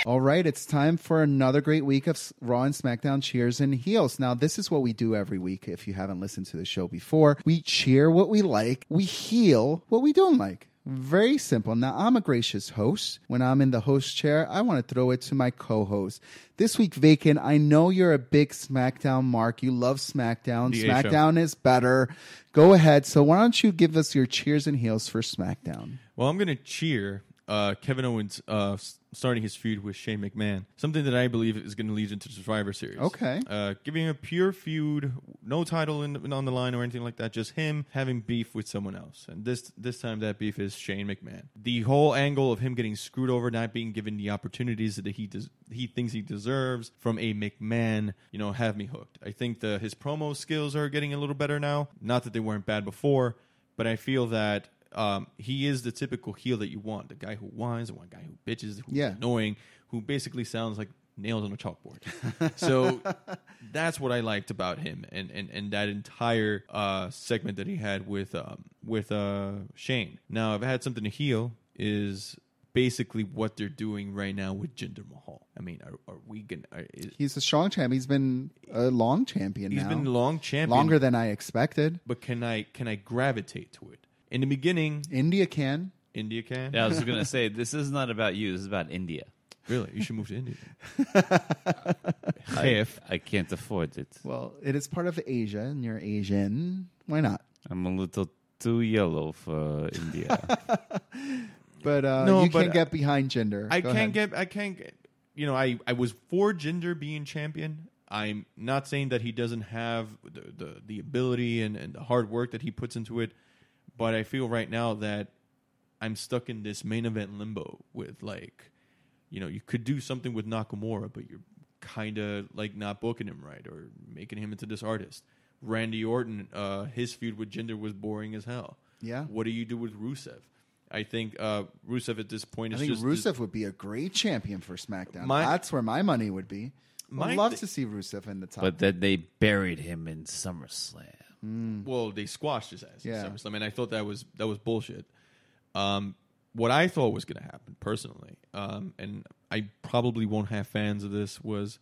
All right, it's time for another great week of Raw and SmackDown Cheers and Heels. Now, this is what we do every week. If you haven't listened to the show before, we cheer what we like, we heel what we don't like. Very simple. Now, I'm a gracious host. When I'm in the host chair, I want to throw it to my co-host. This week, Vacant, I know you're a big SmackDown mark. You love SmackDown. The SmackDown is better. Go ahead. So why don't you give us your cheers and heels for SmackDown? Well, I'm going to cheer Kevin Owens starting his feud with Shane McMahon, something that I believe is going to lead into the Survivor Series. Okay. Giving a pure feud, no title on the line or anything like that, just him having beef with someone else. And this time that beef is Shane McMahon. The whole angle of him getting screwed over, not being given the opportunities that he thinks he deserves from a McMahon, you know, have me hooked. I think his promo skills are getting a little better now. Not that they weren't bad before, but I feel that he is the typical heel that you want. The guy who whines, the one guy who bitches, who's annoying, who basically sounds like nails on a chalkboard. So that's what I liked about him and that entire segment that he had with Shane. Now, if I had something to heal, is basically what they're doing right now with Jinder Mahal. I mean, are we going to... He's a strong champion. He's been a long champion now. He's been a long champion. Longer than I expected. But can I gravitate to it? In the beginning... India can. Yeah, I was going to say, this is not about you. This is about India. Really? You should move to India. I can't afford it. Well, it is part of Asia, and you're Asian. Why not? I'm a little too yellow for India. But you can't get behind Jinder. I can't get... You know, I was for Jinder being champion. I'm not saying that he doesn't have the ability and the hard work that he puts into it. But I feel right now that I'm stuck in this main event limbo with, like, you know, you could do something with Nakamura, but you're kind of, like, not booking him right or making him into this artist. Randy Orton, his feud with Jinder was boring as hell. Yeah. What do you do with Rusev? I think Rusev at this point is just... I think Rusev would be a great champion for SmackDown. That's where my money would be. I'd love to see Rusev in the top. But then they buried him in SummerSlam. Mm. Well, they squashed his ass in SummerSlam, and I thought that was bullshit. What I thought was going to happen, personally, and I probably won't have fans of this, was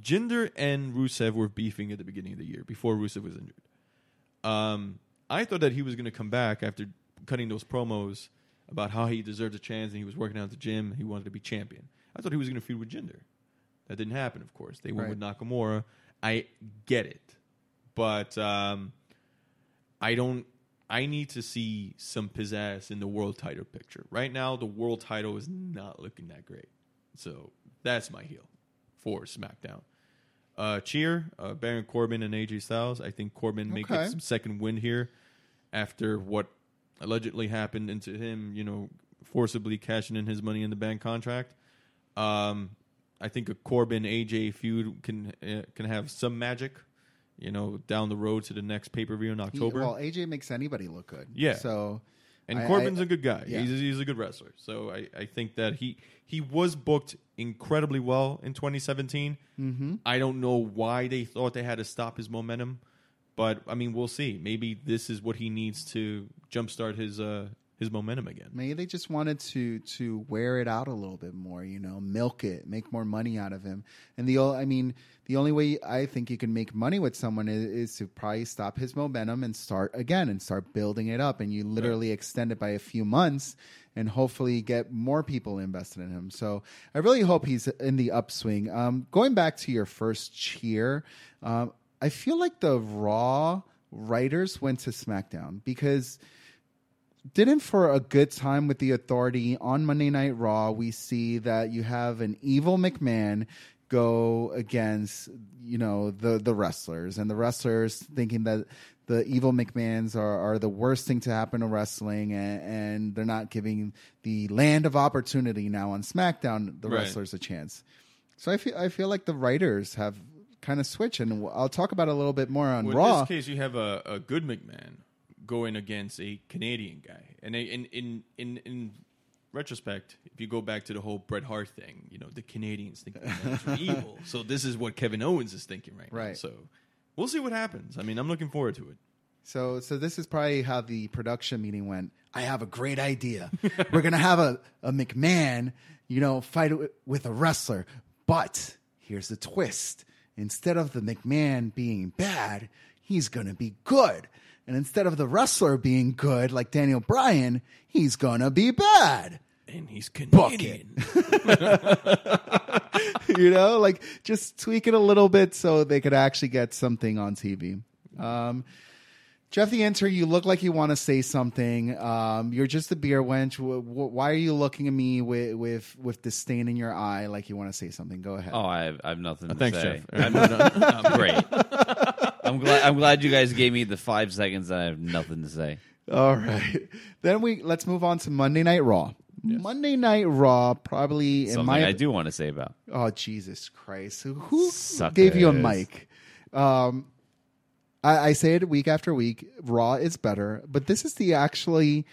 Jinder and Rusev were beefing at the beginning of the year, before Rusev was injured. I thought that he was going to come back after cutting those promos about how he deserved a chance and he was working out at the gym, he wanted to be champion. I thought he was going to feud with Jinder. That didn't happen, of course. They went with Nakamura. I get it. But I need to see some pizzazz in the world title picture. Right now, the world title is not looking that great. So that's my heel for SmackDown. Baron Corbin and AJ Styles. I think Corbin may get some second win here after what allegedly happened into him, forcibly cashing in his Money in the Bank contract. I think a Corbin-AJ feud can have some magic, down the road to the next pay-per-view in October. Well, AJ makes anybody look good. Yeah. And Corbin's a good guy. Yeah. He's a good wrestler. So I think that he was booked incredibly well in 2017. Mm-hmm. I don't know why they thought they had to stop his momentum. But, we'll see. Maybe this is what he needs to jumpstart his momentum again. Maybe they just wanted to wear it out a little bit more, milk it, make more money out of him. And the only way I think you can make money with someone is to probably stop his momentum and start again and start building it up. And you literally extend it by a few months and hopefully get more people invested in him. So I really hope he's in the upswing. Going back to your first cheer, I feel like the Raw writers went to SmackDown because... Didn't for a good time with the Authority on Monday Night Raw, we see that you have an evil McMahon go against, the wrestlers. And the wrestlers thinking that the evil McMahons are the worst thing to happen to wrestling. And they're not giving the land of opportunity now on SmackDown, the wrestlers, a chance. So I feel like the writers have kind of switched. And I'll talk about it a little bit more on Raw. In this case, you have a good McMahon going against a Canadian guy. And in retrospect, if you go back to the whole Bret Hart thing, the Canadians think they're evil. So this is what Kevin Owens is thinking right now. So we'll see what happens. I'm looking forward to it. So this is probably how the production meeting went. I have a great idea. We're going to have a McMahon, fight with a wrestler. But here's the twist. Instead of the McMahon being bad, he's going to be good. And instead of the wrestler being good, like Daniel Bryan, he's going to be bad. And he's Canadian. Just tweak it a little bit so they could actually get something on TV. Jeff the Enter, you look like you want to say something. You're just a beer wench. Why are you looking at me with disdain in your eye like you want to say something? Go ahead. Oh, I have nothing to say. Thanks, Jeff. I'm great. I'm glad you guys gave me the 5 seconds. I have nothing to say. All right. Then let's move on to Monday Night Raw. Yes. Monday Night Raw probably... I do want to say about. Oh, Jesus Christ. Who Suckers. Gave you a mic? I say it week after week. Raw is better. But this is the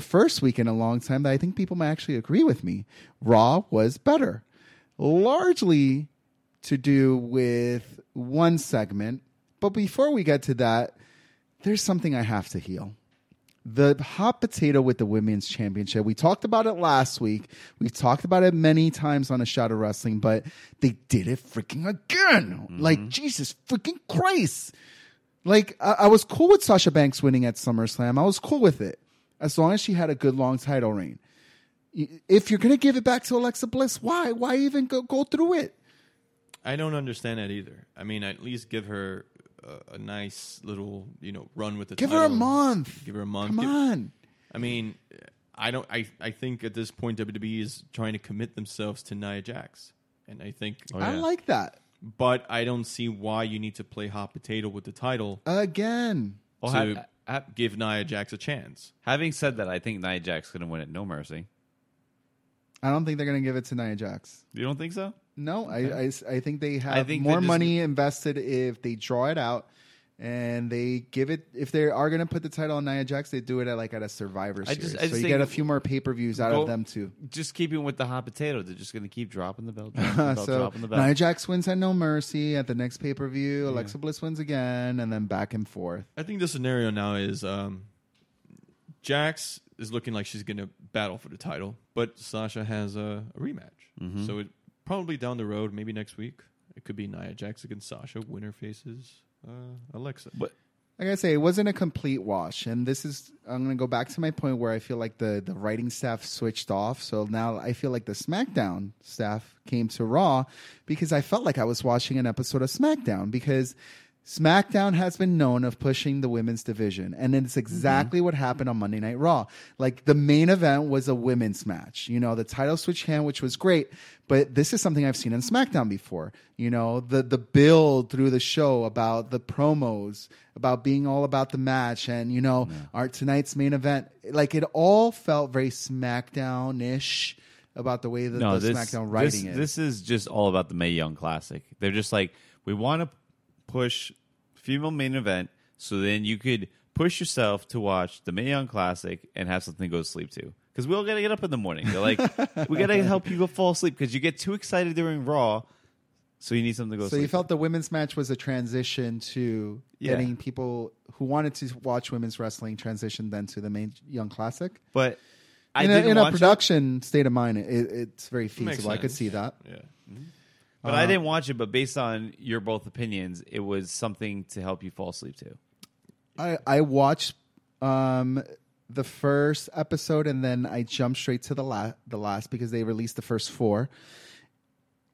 first week in a long time that I think people might actually agree with me. Raw was better. Largely to do with one segment. But before we get to that, there's something I have to heal. The hot potato with the Women's Championship. We talked about it last week. We've talked about it many times on A Shot of Wrestling, but they did it freaking again. Mm-hmm. Like, Jesus freaking Christ. Like, I was cool with Sasha Banks winning at SummerSlam. I was cool with it. As long as she had a good long title reign. If you're going to give it back to Alexa Bliss, why? Why even go through it? I don't understand that either. At least give her... a nice little, run with the title. Give her a month. Come on. I think at this point WWE is trying to commit themselves to Nia Jax, and I think I like that. But I don't see why you need to play hot potato with the title again. Well, give Nia Jax a chance. Having said that, I think Nia Jax is going to win at No Mercy. I don't think they're going to give it to Nia Jax. You don't think so? No, I think they have more money invested if they draw it out And they give it, if they are going to put the title on Nia Jax, they do it at like at a Survivor Series. So you get a few more pay-per-views out of them too. Just keeping with the hot potato. They're just going to keep dropping the belt. So Nia Jax wins at No Mercy at the next pay-per-view. Yeah. Alexa Bliss wins again, and then back and forth. I think the scenario now is Jax is looking like she's going to battle for the title, but Sasha has a rematch. Mm-hmm. So it probably down the road, maybe next week, it could be Nia Jax against Sasha. Winner faces Alexa. But like I say, it wasn't a complete wash, and this is, I'm going to go back to my point where I feel like the writing staff switched off. So now I feel like the SmackDown staff came to Raw, because I felt like I was watching an episode of SmackDown, because SmackDown has been known of pushing the women's division, and it's exactly what happened on Monday Night Raw. Like, the main event was a women's match. You know, the title switched hand, which was great, but this is something I've seen on SmackDown before. You know, the build through the show about the promos, about being all about the match, and, you know, our tonight's main event. Like, it all felt very SmackDown-ish about the way that the SmackDown writing is. This is just all about the Mae Young Classic. They're just like, we want to push female main event, so then you could push yourself to watch the Mae Young Classic and have something to go to sleep to. Because we all got to get up in the morning. They're like, we got to help you go fall asleep because you get too excited during Raw, so you need something to go to sleep. So you felt the women's match was a transition to getting people who wanted to watch women's wrestling transition then to the Mae Young Classic. But I in a production state of mind, it's very feasible. I could see that. Yeah. Mm-hmm. But I didn't watch it, but based on your both opinions, it was something to help you fall asleep to. I watched the first episode, and then I jumped straight to the last because they released the first four.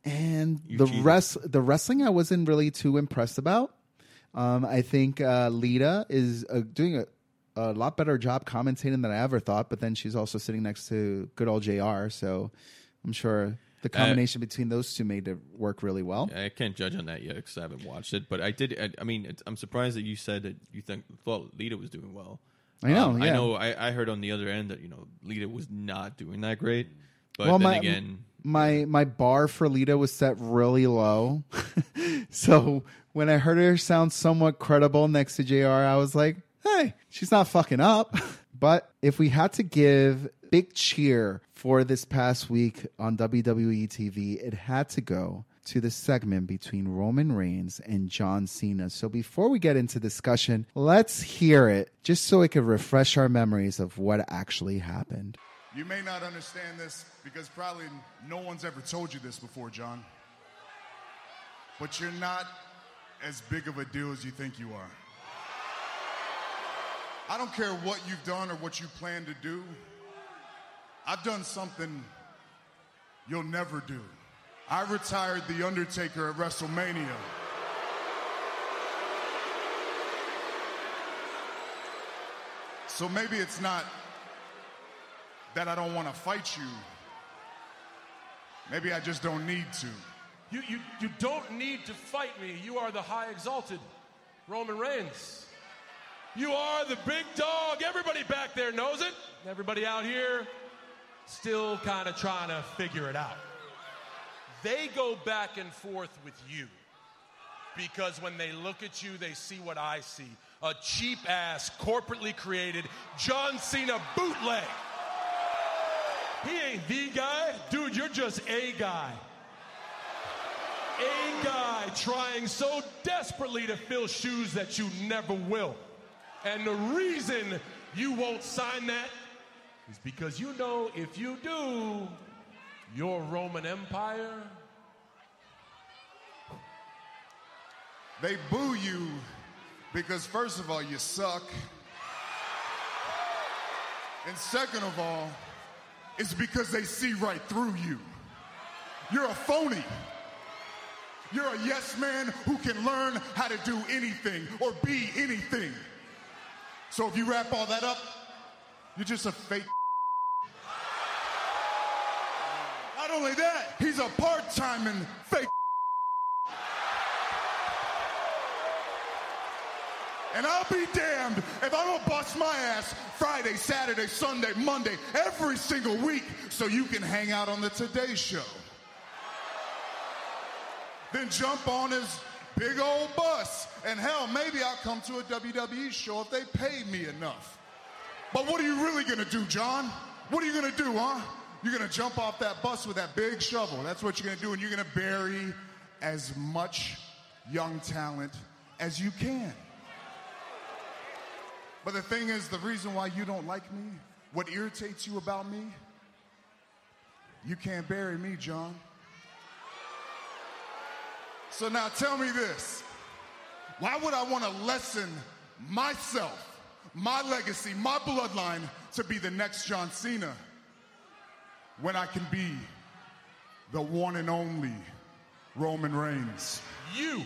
And the wrestling I wasn't really too impressed about. I think Lita is doing a lot better job commentating than I ever thought, but then she's also sitting next to good old JR, so I'm sure the combination between those two made it work really well. I can't judge on that yet because I haven't watched it. But I did. I'm surprised that you said that you thought Lita was doing well. I know. Yeah. I know. I heard on the other end that Lita was not doing that great. But my bar for Lita was set really low, so when I heard her sound somewhat credible next to JR, I was like, hey, she's not fucking up. But if we had to give big cheer for this past week on WWE TV, it had to go to the segment between Roman Reigns and John Cena. So before we get into discussion, let's hear it just so it could refresh our memories of what actually happened. You may not understand this because probably no one's ever told you this before, John. But you're not as big of a deal as you think you are. I don't care what you've done or what you plan to do. I've done something you'll never do. I retired The Undertaker at WrestleMania. So maybe it's not that I don't want to fight you. Maybe I just don't need to. You don't need to fight me. You are the high exalted Roman Reigns. You are the big dog. Everybody back there knows it. Everybody out here still kind of trying to figure it out. They go back and forth with you because when they look at you, they see what I see. A cheap-ass, corporately created John Cena bootleg. He ain't the guy. Dude, you're just a guy. A guy trying so desperately to fill shoes that you never will. And the reason you won't sign that is because you know if you do, your Roman Empire. They boo you because, first of all, you suck. And second of all, it's because they see right through you. You're a phony. You're a yes man who can learn how to do anything or be anything. So if you wrap all that up, you're just a fake. Not only that, he's a part-timing fake. And I'll be damned if I don't bust my ass Friday, Saturday, Sunday, Monday, every single week so you can hang out on the Today Show. Then jump on his big old bus, and hell, maybe I'll come to a WWE show if they pay me enough. But what are you really gonna do, John? What are you gonna do, huh? You're gonna jump off that bus with that big shovel. That's what you're gonna do, and you're gonna bury as much young talent as you can. But the thing is, the reason why you don't like me, what irritates you about me, you can't bury me, John. So now tell me this. Why would I want to lessen myself, my legacy, my bloodline to be the next John Cena when I can be the one and only Roman Reigns? You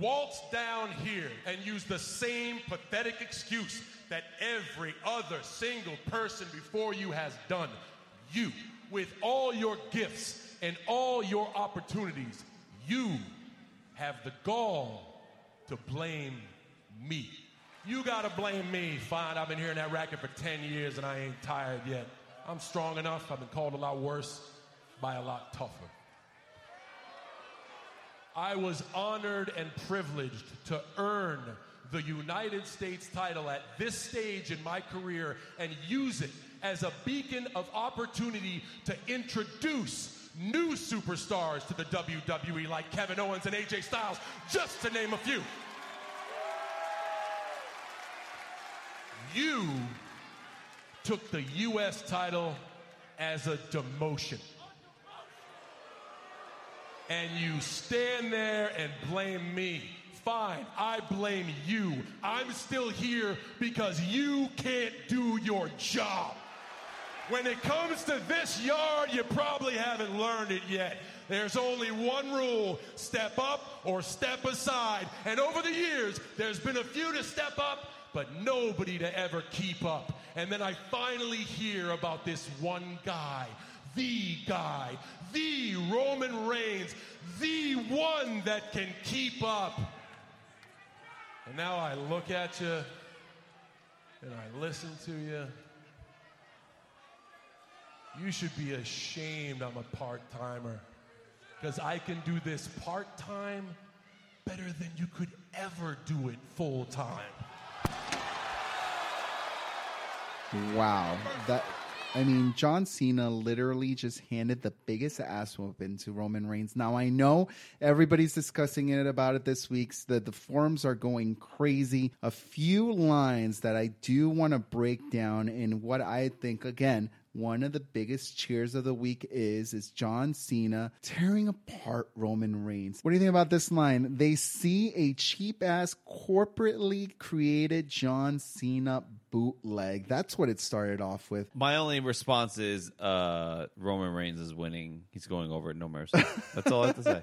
waltz down here and use the same pathetic excuse that every other single person before you has done. You, with all your gifts and all your opportunities, you have the gall to blame me. You gotta blame me. Fine, I've been hearing that racket for 10 years and I ain't tired yet. I'm strong enough. I've been called a lot worse by a lot tougher. I was honored and privileged to earn the United States title at this stage in my career and use it as a beacon of opportunity to introduce new superstars to the WWE like Kevin Owens and AJ Styles, just to name a few. You took the U.S. title as a demotion. And you stand there and blame me. Fine, I blame you. I'm still here because you can't do your job. When it comes to this yard, you probably haven't learned it yet. There's only one rule: step up or step aside. And over the years, there's been a few to step up, but nobody to ever keep up. And then I finally hear about this one guy, the Roman Reigns, the one that can keep up. And now I look at you, and I listen to you. You should be ashamed I'm a part-timer, because I can do this part-time better than you could ever do it full-time. Wow. John Cena literally just handed the biggest ass whooping to Roman Reigns. Now, I know everybody's discussing it about it this week. So the forums are going crazy. A few lines that I do want to break down in what I think, again, one of the biggest cheers of the week is John Cena tearing apart Roman Reigns. What do you think about this line? They see a cheap-ass, corporately created John Cena bootleg. That's what it started off with. My only response is Roman Reigns is winning. He's going over it. No mercy. That's all I have to say.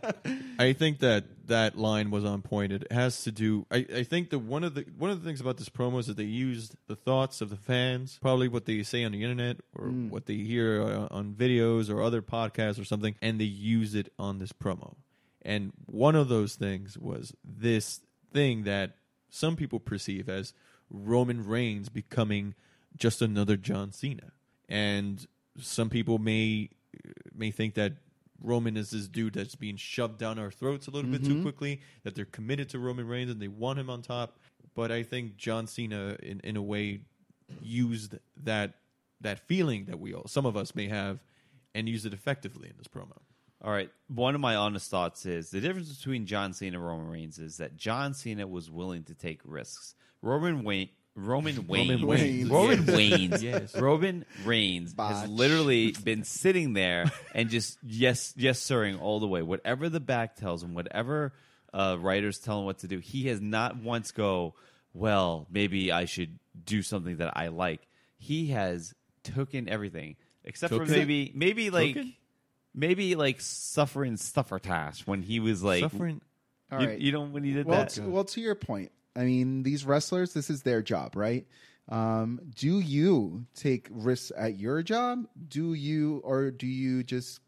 I think that line was on point. It has to do. I think that one of the things about this promo is that they used the thoughts of the fans, probably what they say on the internet or what they hear on videos or other podcasts or something, and they use it on this promo. And one of those things was this thing that some people perceive as Roman Reigns becoming just another John Cena. And some people may think that Roman is this dude that's being shoved down our throats a little bit too quickly, that they're committed to Roman Reigns and they want him on top. But I think John Cena, in a way, used that feeling that some of us may have and used it effectively in this promo. All right. One of my honest thoughts is the difference between John Cena and Roman Reigns is that John Cena was willing to take risks. Roman Reigns has literally been sitting there and just yes sirring all the way. Whatever the back tells him, whatever writers tell him what to do, he has not once go, well, maybe I should do something that I like. He has taken everything except for maybe like suffering Stuffertash when he was like suffering. All right, you know when he did that. Well, to your point. I mean, these wrestlers, this is their job, right? Do you take risks at your job? Do you just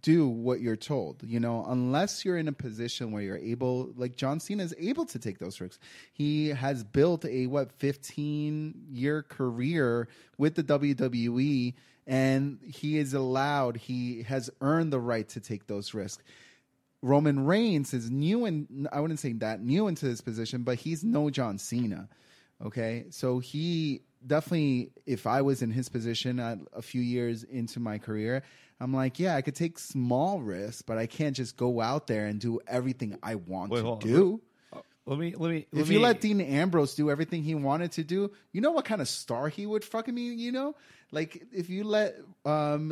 do what you're told? You know, unless you're in a position where you're able, like John Cena is able to take those risks. He has built a 15-year career with the WWE, and he has earned the right to take those risks. Roman Reigns is new, and I wouldn't say that new into this position, but he's no John Cena. Okay, so he definitely, if I was in his position a few years into my career, I'm like, yeah, I could take small risks, but I can't just go out there and do everything I want to do. If you let Dean Ambrose do everything he wanted to do, you know what kind of star he would fucking be, you know? Like, if you let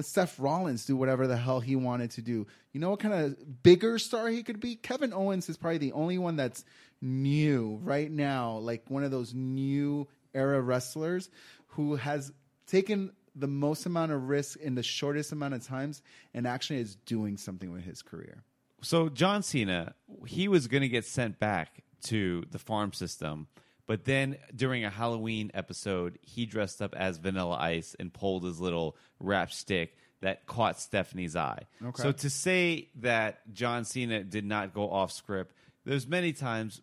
Seth Rollins do whatever the hell he wanted to do, you know what kind of bigger star he could be? Kevin Owens is probably the only one that's new right now, like one of those new era wrestlers who has taken the most amount of risk in the shortest amount of times and actually is doing something with his career. So John Cena, he was going to get sent back to the farm system, but then during a Halloween episode, he dressed up as Vanilla Ice and pulled his little rap stick that caught Stephanie's eye. Okay. So to say that John Cena did not go off script, there's many times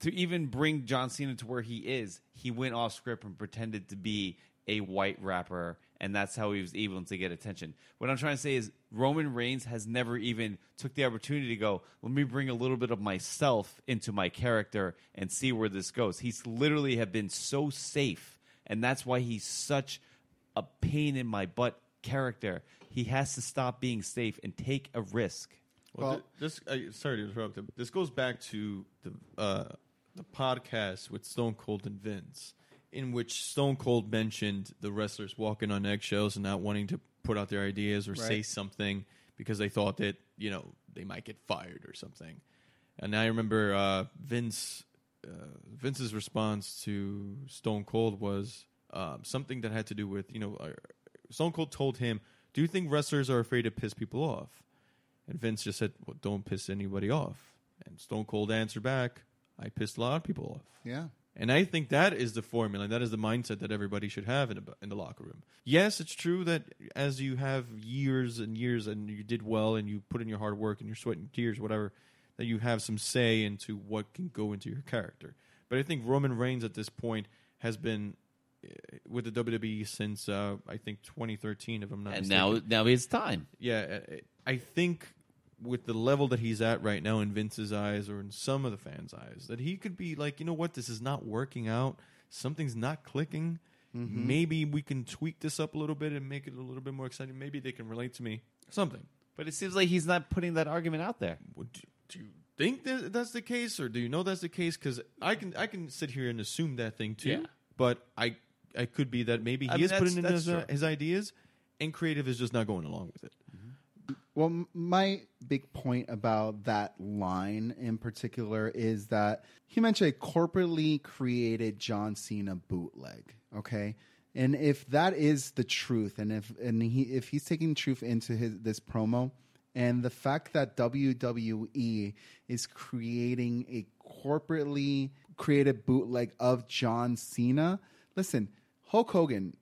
to even bring John Cena to where he is, he went off script and pretended to be a white rapper, and that's how he was able to get attention. What I'm trying to say is Roman Reigns has never even took the opportunity to go, let me bring a little bit of myself into my character and see where this goes. He's literally have been so safe, and that's why he's such a pain in my butt character. He has to stop being safe and take a risk. Well, sorry to interrupt. This goes back to the podcast with Stone Cold and Vince, in which Stone Cold mentioned the wrestlers walking on eggshells and not wanting to put out their ideas or say something because they thought that, you know, they might get fired or something. And I remember Vince's response to Stone Cold was something that had to do with, you know, Stone Cold told him, do you think wrestlers are afraid to piss people off? And Vince just said, well, don't piss anybody off. And Stone Cold answered back, I pissed a lot of people off. Yeah. And I think that is the formula. That is the mindset that everybody should have in the locker room. Yes, it's true that as you have years and years and you did well and you put in your hard work and your sweat and tears, whatever, that you have some say into what can go into your character. But I think Roman Reigns at this point has been with the WWE since, I think, 2013, if I'm not mistaken. And now it's time. Yeah, I think with the level that he's at right now in Vince's eyes or in some of the fans' eyes, that he could be like, you know what, this is not working out. Something's not clicking. Mm-hmm. Maybe we can tweak this up a little bit and make it a little bit more exciting. Maybe they can relate to me. Something. But it seems like he's not putting that argument out there. Do you think that's the case, or do you know that's the case? Because I can sit here and assume that thing too. Yeah. But I could be that maybe he is putting in his ideas, and creative is just not going along with it. Well, my big point about that line in particular is that he mentioned a corporately created John Cena bootleg, okay? And if that is the truth, and if he's taking truth into this promo, and the fact that WWE is creating a corporately created bootleg of John Cena, listen, Hulk Hogan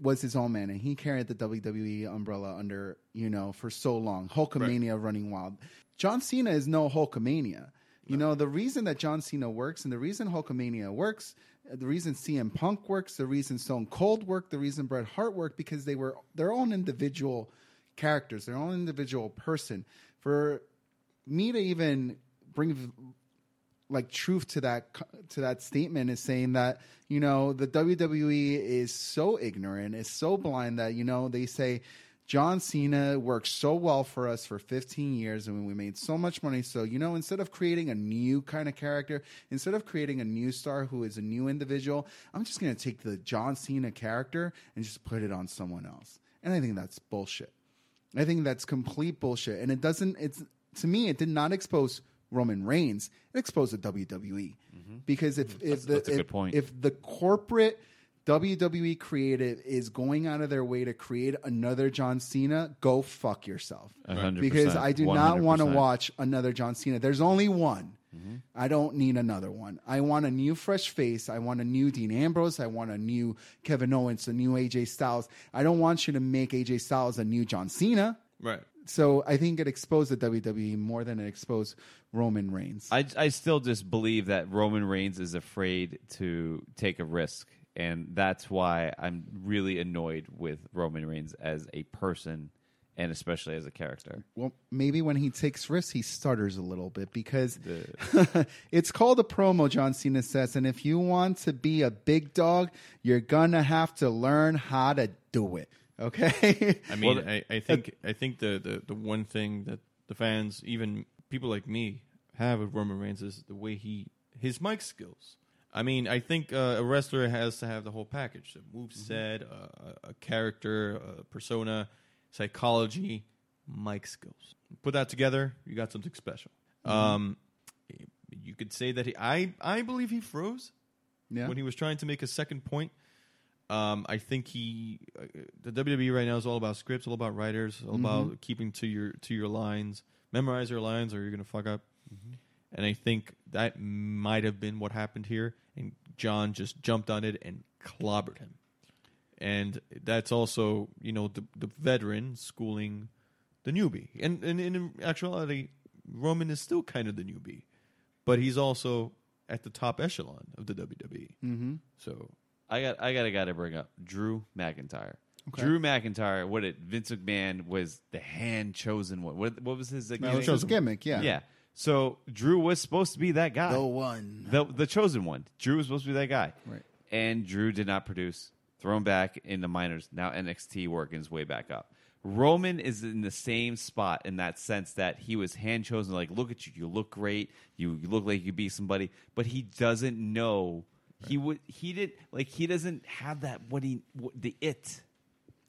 was his own man, and he carried the WWE umbrella under, you know, for so long. Hulkamania running wild. John Cena is no Hulkamania. You know, the reason that John Cena works and the reason Hulkamania works, the reason CM Punk works, the reason Stone Cold worked, the reason Bret Hart worked, because they were their own individual characters, their own individual person. For me to even bring like truth to that statement is saying that, you know, the WWE is so ignorant, is so blind that, you know, they say John Cena worked so well for us for 15 years and we made so much money. So, you know, instead of creating a new kind of character, instead of creating a new star who is a new individual, I'm just going to take the John Cena character and just put it on someone else. And I think that's bullshit. I think that's complete bullshit. And to me, it did not expose Roman Reigns, it exposed the WWE. Mm-hmm. Because if the corporate WWE creative is going out of their way to create another John Cena, go fuck yourself. 100%. Because I do not want to watch another John Cena. There's only one. Mm-hmm. I don't need another one. I want a new fresh face. I want a new Dean Ambrose. I want a new Kevin Owens, a new AJ Styles. I don't want you to make AJ Styles a new John Cena. Right. So I think it exposed the WWE more than it exposed Roman Reigns. I still just believe that Roman Reigns is afraid to take a risk, and that's why I'm really annoyed with Roman Reigns as a person and especially as a character. Well, maybe when he takes risks, he stutters a little bit because it's called a promo, John Cena says. And if you want to be a big dog, you're going to have to learn how to do it. Okay? I mean, well, I think the one thing that the fans, even people like me, have with Roman Reigns is the way his mic skills. I mean, I think a wrestler has to have the whole package. The moveset, a character, a persona, psychology, mic skills. Put that together, you got something special. Mm-hmm. You could say that I believe he froze when he was trying to make a second point. I think the WWE right now is all about scripts, all about writers, all about keeping to your lines. Memorize your lines or you're going to fuck up. Mm-hmm. And I think that might have been what happened here. And John just jumped on it and clobbered him. And that's also, you know, the veteran schooling the newbie. And in actuality, Roman is still kind of the newbie. But he's also at the top echelon of the WWE. Mm-hmm. So I got a guy to bring up, Drew McIntyre. Okay. Drew McIntyre, Vince McMahon was the hand-chosen one. What was his gimmick? That was his gimmick, yeah. Yeah. So Drew was supposed to be that guy. The one. The chosen one. Drew was supposed to be that guy. Right. And Drew did not produce. Thrown back in the minors. Now NXT working his way back up. Roman is in the same spot in that sense that he was hand-chosen. Like, look at you. You look great. You look like you could be somebody. But he doesn't know. Right. He doesn't have that it.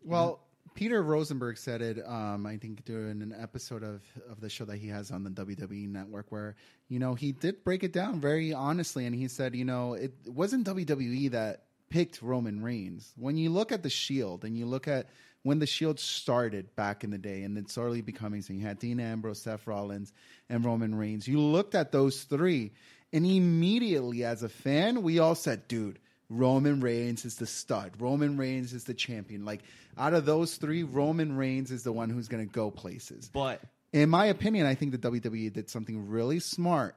Well, Peter Rosenberg said it, I think, during an episode of the show that he has on the WWE Network where, you know, he did break it down very honestly. And he said, you know, it wasn't WWE that picked Roman Reigns. When you look at the Shield and you look at when the Shield started back in the day and it's already becoming, so you had Dean Ambrose, Seth Rollins, and Roman Reigns. You looked at those three and immediately as a fan, we all said, dude, Roman Reigns is the stud. Roman Reigns is the champion. Like, out of those three, Roman Reigns is the one who's going to go places. But in my opinion, I think the WWE did something really smart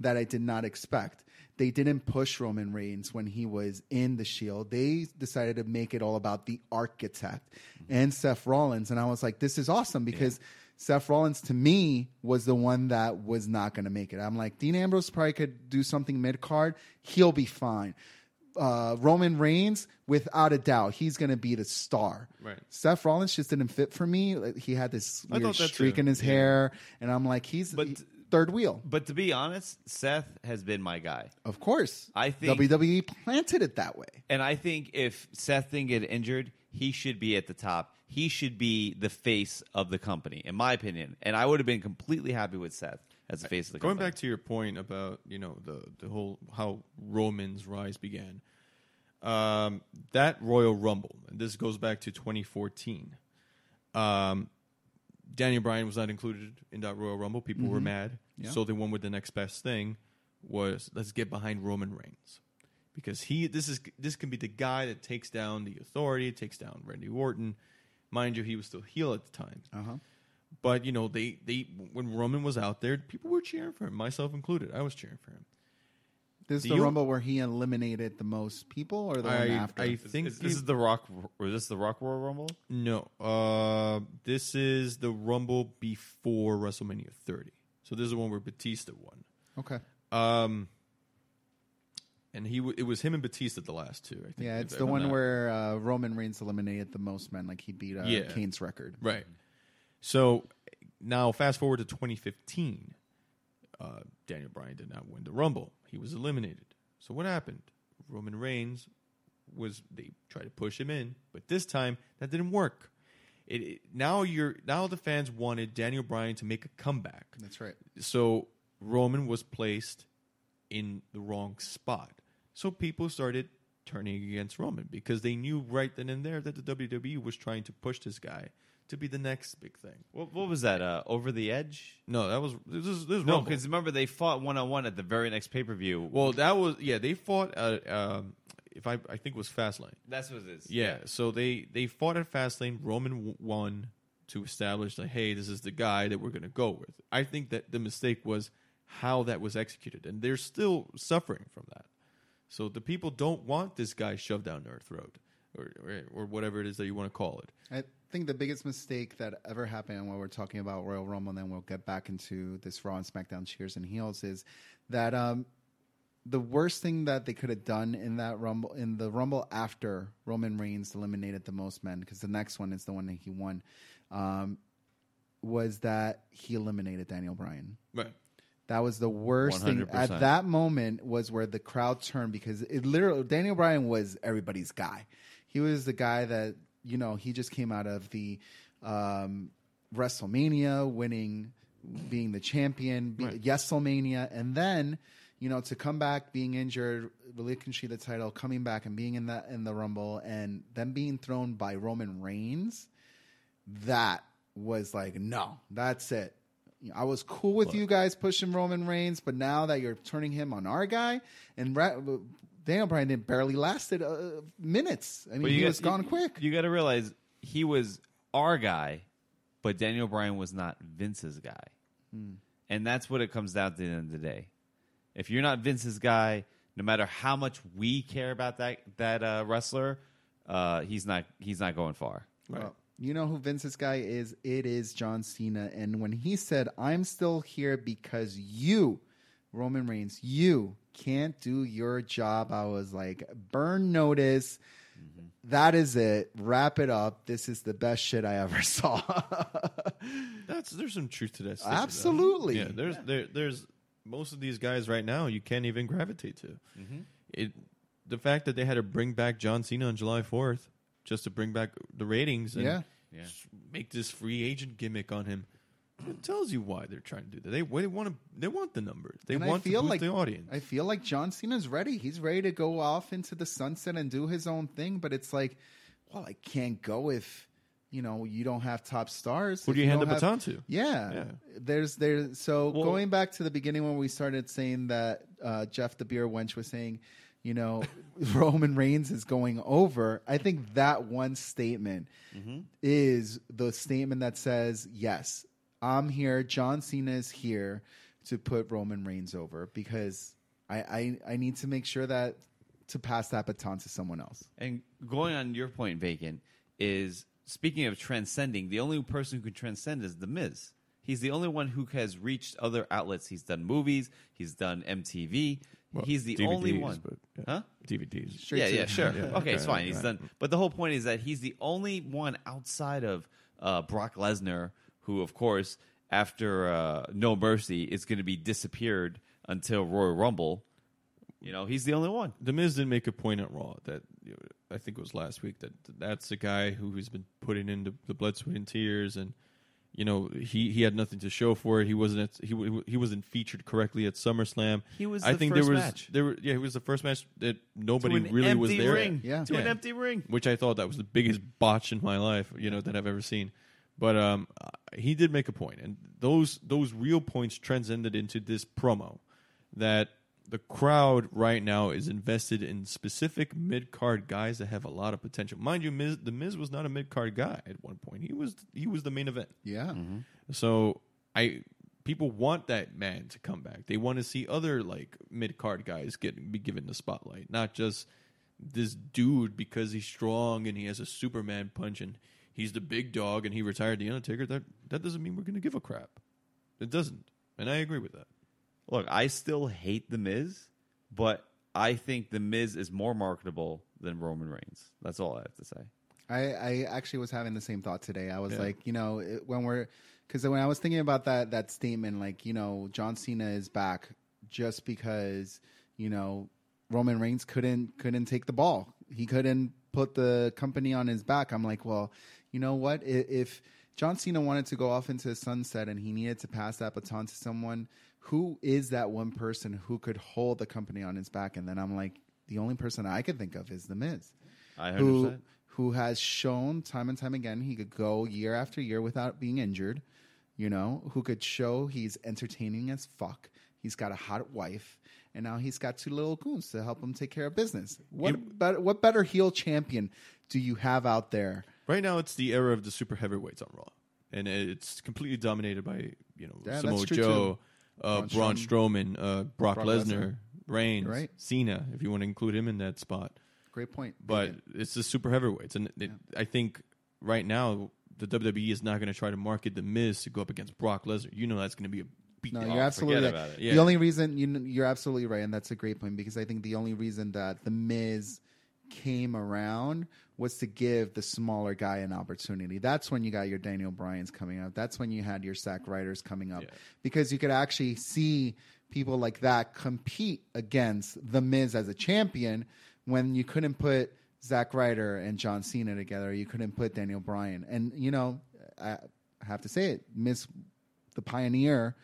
that I did not expect. They didn't push Roman Reigns when he was in the Shield. They decided to make it all about the architect and Seth Rollins. And I was like, this is awesome because Seth Rollins, to me, was the one that was not going to make it. I'm like, Dean Ambrose probably could do something mid-card. He'll be fine. Roman Reigns, without a doubt, he's going to be the star. Right. Seth Rollins just didn't fit for me. Like, he had this weird streak in his hair, and I'm like, he's third wheel. But to be honest, Seth has been my guy. Of course. I think WWE planted it that way. And I think if Seth didn't get injured, he should be at the top. He should be the face of the company, in my opinion. And I would have been completely happy with Seth as the face of the company. Going back to your point about, you know, the whole how Roman's rise began, that Royal Rumble, and this goes back to 2014. Daniel Bryan was not included in that Royal Rumble. People were mad. Yeah. So the one with the next best thing was, let's get behind Roman Reigns. Because this can be the guy that takes down the Authority, takes down Randy Orton. Mind you, he was still heel at the time. Uh-huh. But, you know, they when Roman was out there, people were cheering for him, myself included. I was cheering for him. This is the Rumble where he eliminated the most people, or the one after? I think this is the Rock. Or this the Rock Royal Rumble? No, this is the Rumble before WrestleMania 30. So this is the one where Batista won. Okay. And it was him and Batista the last two. I think. Yeah, it's the one where Roman Reigns eliminated the most men. Like, he beat Kane's record. Right. So now fast forward to 2015. Daniel Bryan did not win the Rumble. He was eliminated. So what happened? Roman Reigns they tried to push him in, but this time that didn't work. Now the fans wanted Daniel Bryan to make a comeback. That's right. So Roman was placed in the wrong spot. So people started turning against Roman because they knew right then and there that the WWE was trying to push this guy to be the next big thing. What was that? Over the Edge? No, that was this no. Because remember, they fought 1-on-1 at the very next pay per view. Well, that was They fought at I think it was Fastlane. That's what it is. Yeah. So they fought at Fastlane. Roman won to establish like, hey, this is the guy that we're going to go with. I think that the mistake was how that was executed, and they're still suffering from that. So the people don't want this guy shoved down their throat, or whatever it is that you want to call it. think the biggest mistake that ever happened when we're talking about Royal Rumble, and then we'll get back into this Raw and SmackDown cheers and heels, is that the worst thing that they could have done in that Rumble, in the Rumble after Roman Reigns eliminated the most men, because the next one is the one that he won, was that he eliminated Daniel Bryan. Right. That was the worst 100%. Thing at that moment was where the crowd turned, because it literally, Daniel Bryan was everybody's guy. He was the guy that, you know, he just came out of the WrestleMania winning, being the champion, Yes-Mania. And then, you know, to come back being injured, relinquishing the title, coming back and being in the Rumble, and then being thrown by Roman Reigns. That was like, no, that's it. I was cool with you guys pushing Roman Reigns, but now that you're turning him on our guy, and Daniel Bryan didn't barely lasted minutes. I mean, he was gone quick. You got to realize he was our guy, but Daniel Bryan was not Vince's guy. Mm. And that's what it comes down to at the end of the day. If you're not Vince's guy, no matter how much we care about that wrestler, he's not going far. Right. Well, you know who Vince's guy is? It is John Cena. And when he said, I'm still here because you, Roman Reigns, you can't do your job, I was like, burn notice. Mm-hmm. That is it. Wrap it up. This is the best shit I ever saw. There's some truth to that. Absolutely. Yeah, there's most of these guys right now you can't even gravitate to. Mm-hmm. The fact that they had to bring back John Cena on July 4th, just to bring back the ratings and make this free agent gimmick on him. It tells you why they're trying to do that. They want the numbers. They want to boost the audience. I feel like John Cena's ready. He's ready to go off into the sunset and do his own thing. But it's like, well, I can't go if, you know, you don't have top stars. Who do you hand the baton to? Yeah. There's so going back to the beginning when we started saying that Jeff the Beer Wench was saying, you know, Roman Reigns is going over. I think that one statement is the statement that says, yes, I'm here. John Cena is here to put Roman Reigns over, because I need to make sure that to pass that baton to someone else. And going on your point, Vacant, is speaking of transcending, the only person who can transcend is The Miz. He's the only one who has reached other outlets. He's done movies. He's done MTV. Well, he's the DVDs, only one. But, huh? DVDs. Straight sure. Yeah, okay, it's fine. He's done. But the whole point is that he's the only one outside of Brock Lesnar, who, of course, after No Mercy, is going to be disappeared until Royal Rumble. You know, he's the only one. The Miz did make a point at Raw that, you know, I think it was last week, that that's the guy who's been putting in the blood, sweat, and tears, and, you know, he had nothing to show for it. He wasn't featured correctly at SummerSlam. He was. He was the first match that nobody really was there. To an empty ring, which I thought that was the biggest botch in my life, you know, that I've ever seen. But he did make a point, and those real points transcended into this promo that the crowd right now is invested in specific mid-card guys that have a lot of potential. Mind you, The Miz was not a mid-card guy at one point. He was the main event. Yeah. Mm-hmm. So people want that man to come back. They want to see other like mid-card guys be given the spotlight, not just this dude because he's strong and he has a Superman punch and he's the big dog and he retired The Undertaker. That doesn't mean we're going to give a crap. It doesn't. And I agree with that. Look, I still hate The Miz, but I think The Miz is more marketable than Roman Reigns. That's all I have to say. I actually was having the same thought today. I was like, you know, when I was thinking about that statement, like, you know, John Cena is back just because, you know, Roman Reigns couldn't take the ball. He couldn't put the company on his back. I'm like, well, you know what? If John Cena wanted to go off into the sunset and he needed to pass that baton to someone, who is that one person who could hold the company on his back? And then I'm like, the only person I could think of is The Miz, who has shown time and time again he could go year after year without being injured, you know, who could show he's entertaining as fuck. He's got a hot wife, and now he's got two little goons to help him take care of business. What better heel champion do you have out there? Right now it's the era of the super heavyweights on Raw, and it's completely dominated by, you know, Samoa Joe, Braun Strowman, Brock Lesnar, Reigns, Cena, if you want to include him in that spot. Great point. But it's the super heavyweights. And I think right now the WWE is not going to try to market The Miz to go up against Brock Lesnar. You know that's going to be a beat. No, you're absolutely right. Yeah. The only reason you're absolutely right, and that's a great point, because I think the only reason that The Miz came around was to give the smaller guy an opportunity. That's when you got your Daniel Bryans coming up. That's when you had your Zack Ryders coming up, because you could actually see people like that compete against The Miz as a champion when you couldn't put Zack Ryder and John Cena together. You couldn't put Daniel Bryan. And, you know, I have to say it, Miz, the pioneer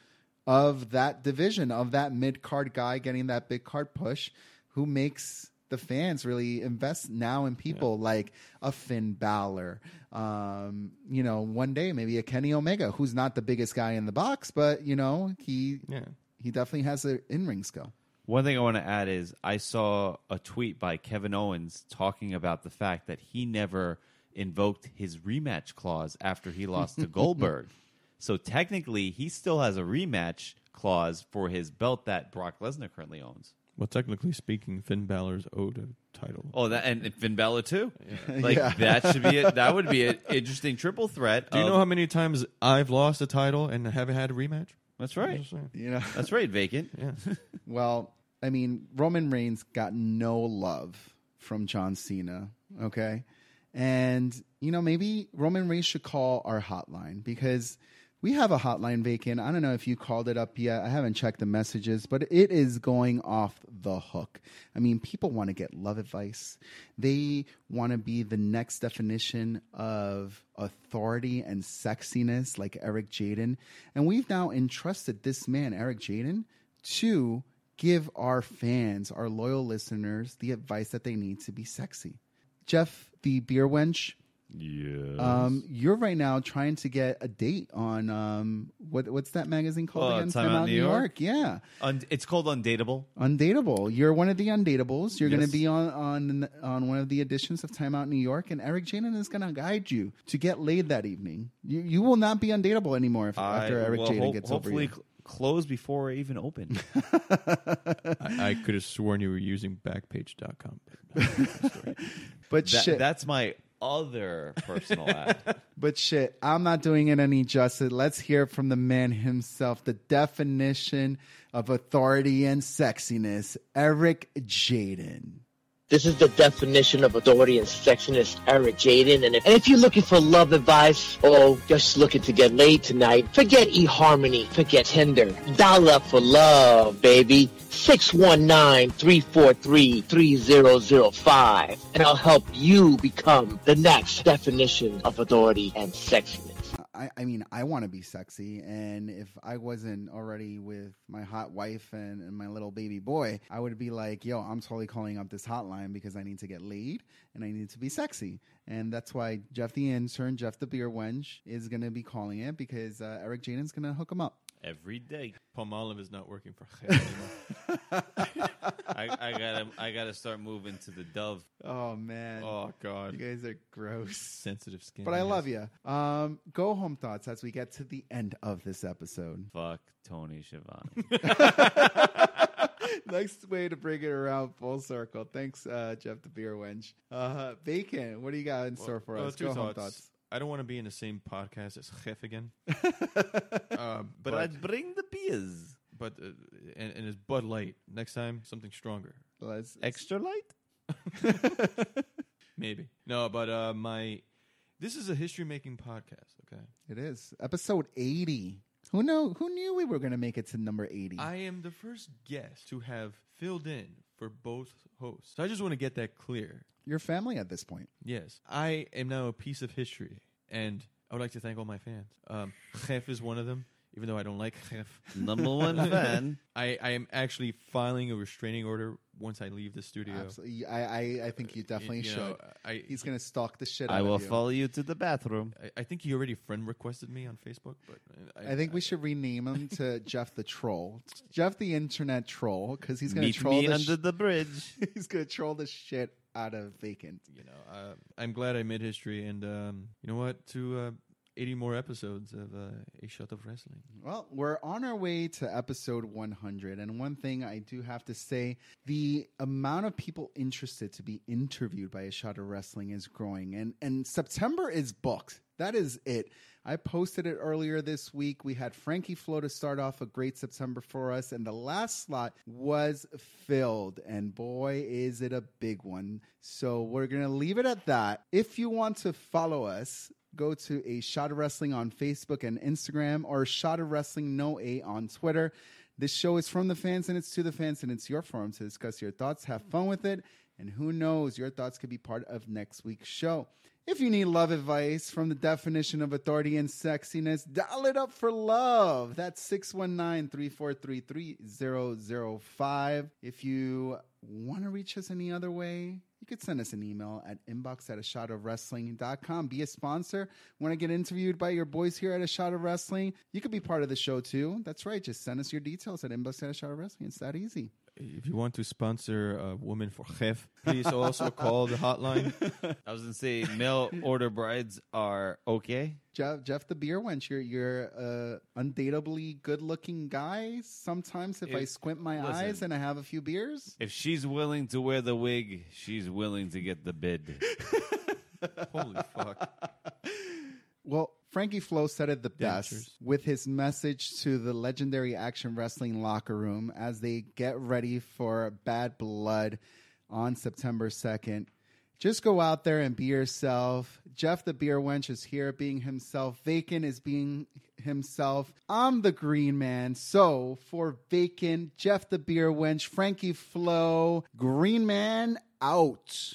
of that division, of that mid-card guy getting that big card push, who makes the fans really invest now in people like a Finn Balor. You know, one day maybe a Kenny Omega, who's not the biggest guy in the box, but, you know, he definitely has an in-ring skill. One thing I want to add is I saw a tweet by Kevin Owens talking about the fact that he never invoked his rematch clause after he lost to Goldberg. So technically, he still has a rematch clause for his belt that Brock Lesnar currently owns. Well, technically speaking, Finn Balor's owed a title. Oh, that, and Finn Balor too. Yeah. Like that should be it. That would be an interesting triple threat. Do you know how many times I've lost a title and haven't had a rematch? That's right. You know. That's right. Vacant. Yeah. Well, I mean, Roman Reigns got no love from John Cena. Okay, and you know, maybe Roman Reigns should call our hotline, because we have a hotline vacant. I don't know if you called it up yet. I haven't checked the messages, but it is going off the hook. I mean, people want to get love advice. They want to be the next definition of authority and sexiness, like Eric Jaden. And we've now entrusted this man, Eric Jaden, to give our fans, our loyal listeners, the advice that they need to be sexy. Jeff, the beer wench. Yes. You're right now trying to get a date on what's that magazine called again? Time Out New York. Yeah. It's called Undateable. Undateable. You're one of the Undateables. You're going to be on one of the editions of Time Out New York, and Eric Jaden is going to guide you to get laid that evening. You will not be undateable anymore after Eric Jaden gets over you. Hopefully close before I even open. I could have sworn you were using Backpage.com. But shit. That's my other personal ad. But shit, I'm not doing it any justice. Let's hear from the man himself, the definition of authority and sexiness, Eric Jaden. This is the definition of authority and sexiness, Eric Jaden. And if you're looking for love advice, or just looking to get laid tonight, forget eHarmony, forget Tinder. Dial up for love, baby. 619-343-3005. And I'll help you become the next definition of authority and sexiness. I mean, I want to be sexy, and if I wasn't already with my hot wife and my little baby boy, I would be like, yo, I'm totally calling up this hotline because I need to get laid and I need to be sexy. And that's why Jeff the intern, Jeff the beer wench, is going to be calling it, because Eric Jaden's going to hook him up. Every day. Palm Olive is not working for anymore. I gotta start moving to the Dove. Oh, man. Oh, God. You guys are gross. Sensitive skin. But I love you. Go home thoughts as we get to the end of this episode. Fuck Tony Schiavone. Next way to bring it around full circle. Thanks, Jeff the beer wench. Bacon, what do you got in store for us? Go home thoughts. I don't want to be in the same podcast as Jeff again. But I'd bring the beers. But and it's Bud Light. Next time, something stronger. Extra light? Maybe. No, but this is a history-making podcast, okay? It is. Episode 80. Who knew we were going to make it to number 80? I am the first guest to have filled in for both hosts. So I just want to get that clear. Your family at this point. Yes. I am now a piece of history, and I would like to thank all my fans. Chef is one of them, even though I don't like Chef. Number one fan. I am actually filing a restraining order once I leave the studio. Absolutely. I think you definitely should. Know, he's going to stalk the shit out of you. I will follow you to the bathroom. I think he already friend requested me on Facebook. But I think we should rename him to Jeff the Troll. Jeff the Internet Troll, because he's going to troll me under the bridge. He's going to troll the shit out of vacant. You know, I'm glad I made history, and you know what? To 80 more episodes of A Shot of Wrestling. Well, we're on our way to episode 100, and one thing I do have to say, the amount of people interested to be interviewed by A Shot of Wrestling is growing, and September is booked. That is it. I posted it earlier this week. We had Frankie Flo to start off a great September for us, and the last slot was filled, and boy, is it a big one. So we're going to leave it at that. If you want to follow us, go to A Shot of Wrestling on Facebook and Instagram, or Shot of Wrestling No A on Twitter. This show is from the fans, and it's to the fans, and it's your forum to discuss your thoughts. Have fun with it, and who knows, your thoughts could be part of next week's show. If you need love advice from the definition of authority and sexiness, dial it up for love. That's 619-343-3005. If you want to reach us any other way, you could send us an email at inbox@ashotofwrestling.com. Be a sponsor. Want to get interviewed by your boys here at A Shot of Wrestling? You could be part of the show too. That's right. Just send us your details at inbox@ashotofwrestling. It's that easy. If you want to sponsor a woman for chef, please also call the hotline. I was going to say, male order brides are okay. Jeff the Beer Wench, you're an undateably good-looking guy. Sometimes if I squint my eyes and I have a few beers. If she's willing to wear the wig, she's willing to get the bid. Holy fuck. Well, Frankie Flo said it the best with his message to the Legendary Action Wrestling locker room as they get ready for Bad Blood on September 2nd. Just go out there and be yourself. Jeff the Beer Wench is here being himself. Vacant is being himself. I'm the Green Man. So for Vacant, Jeff the Beer Wench, Frankie Flo, Green Man out.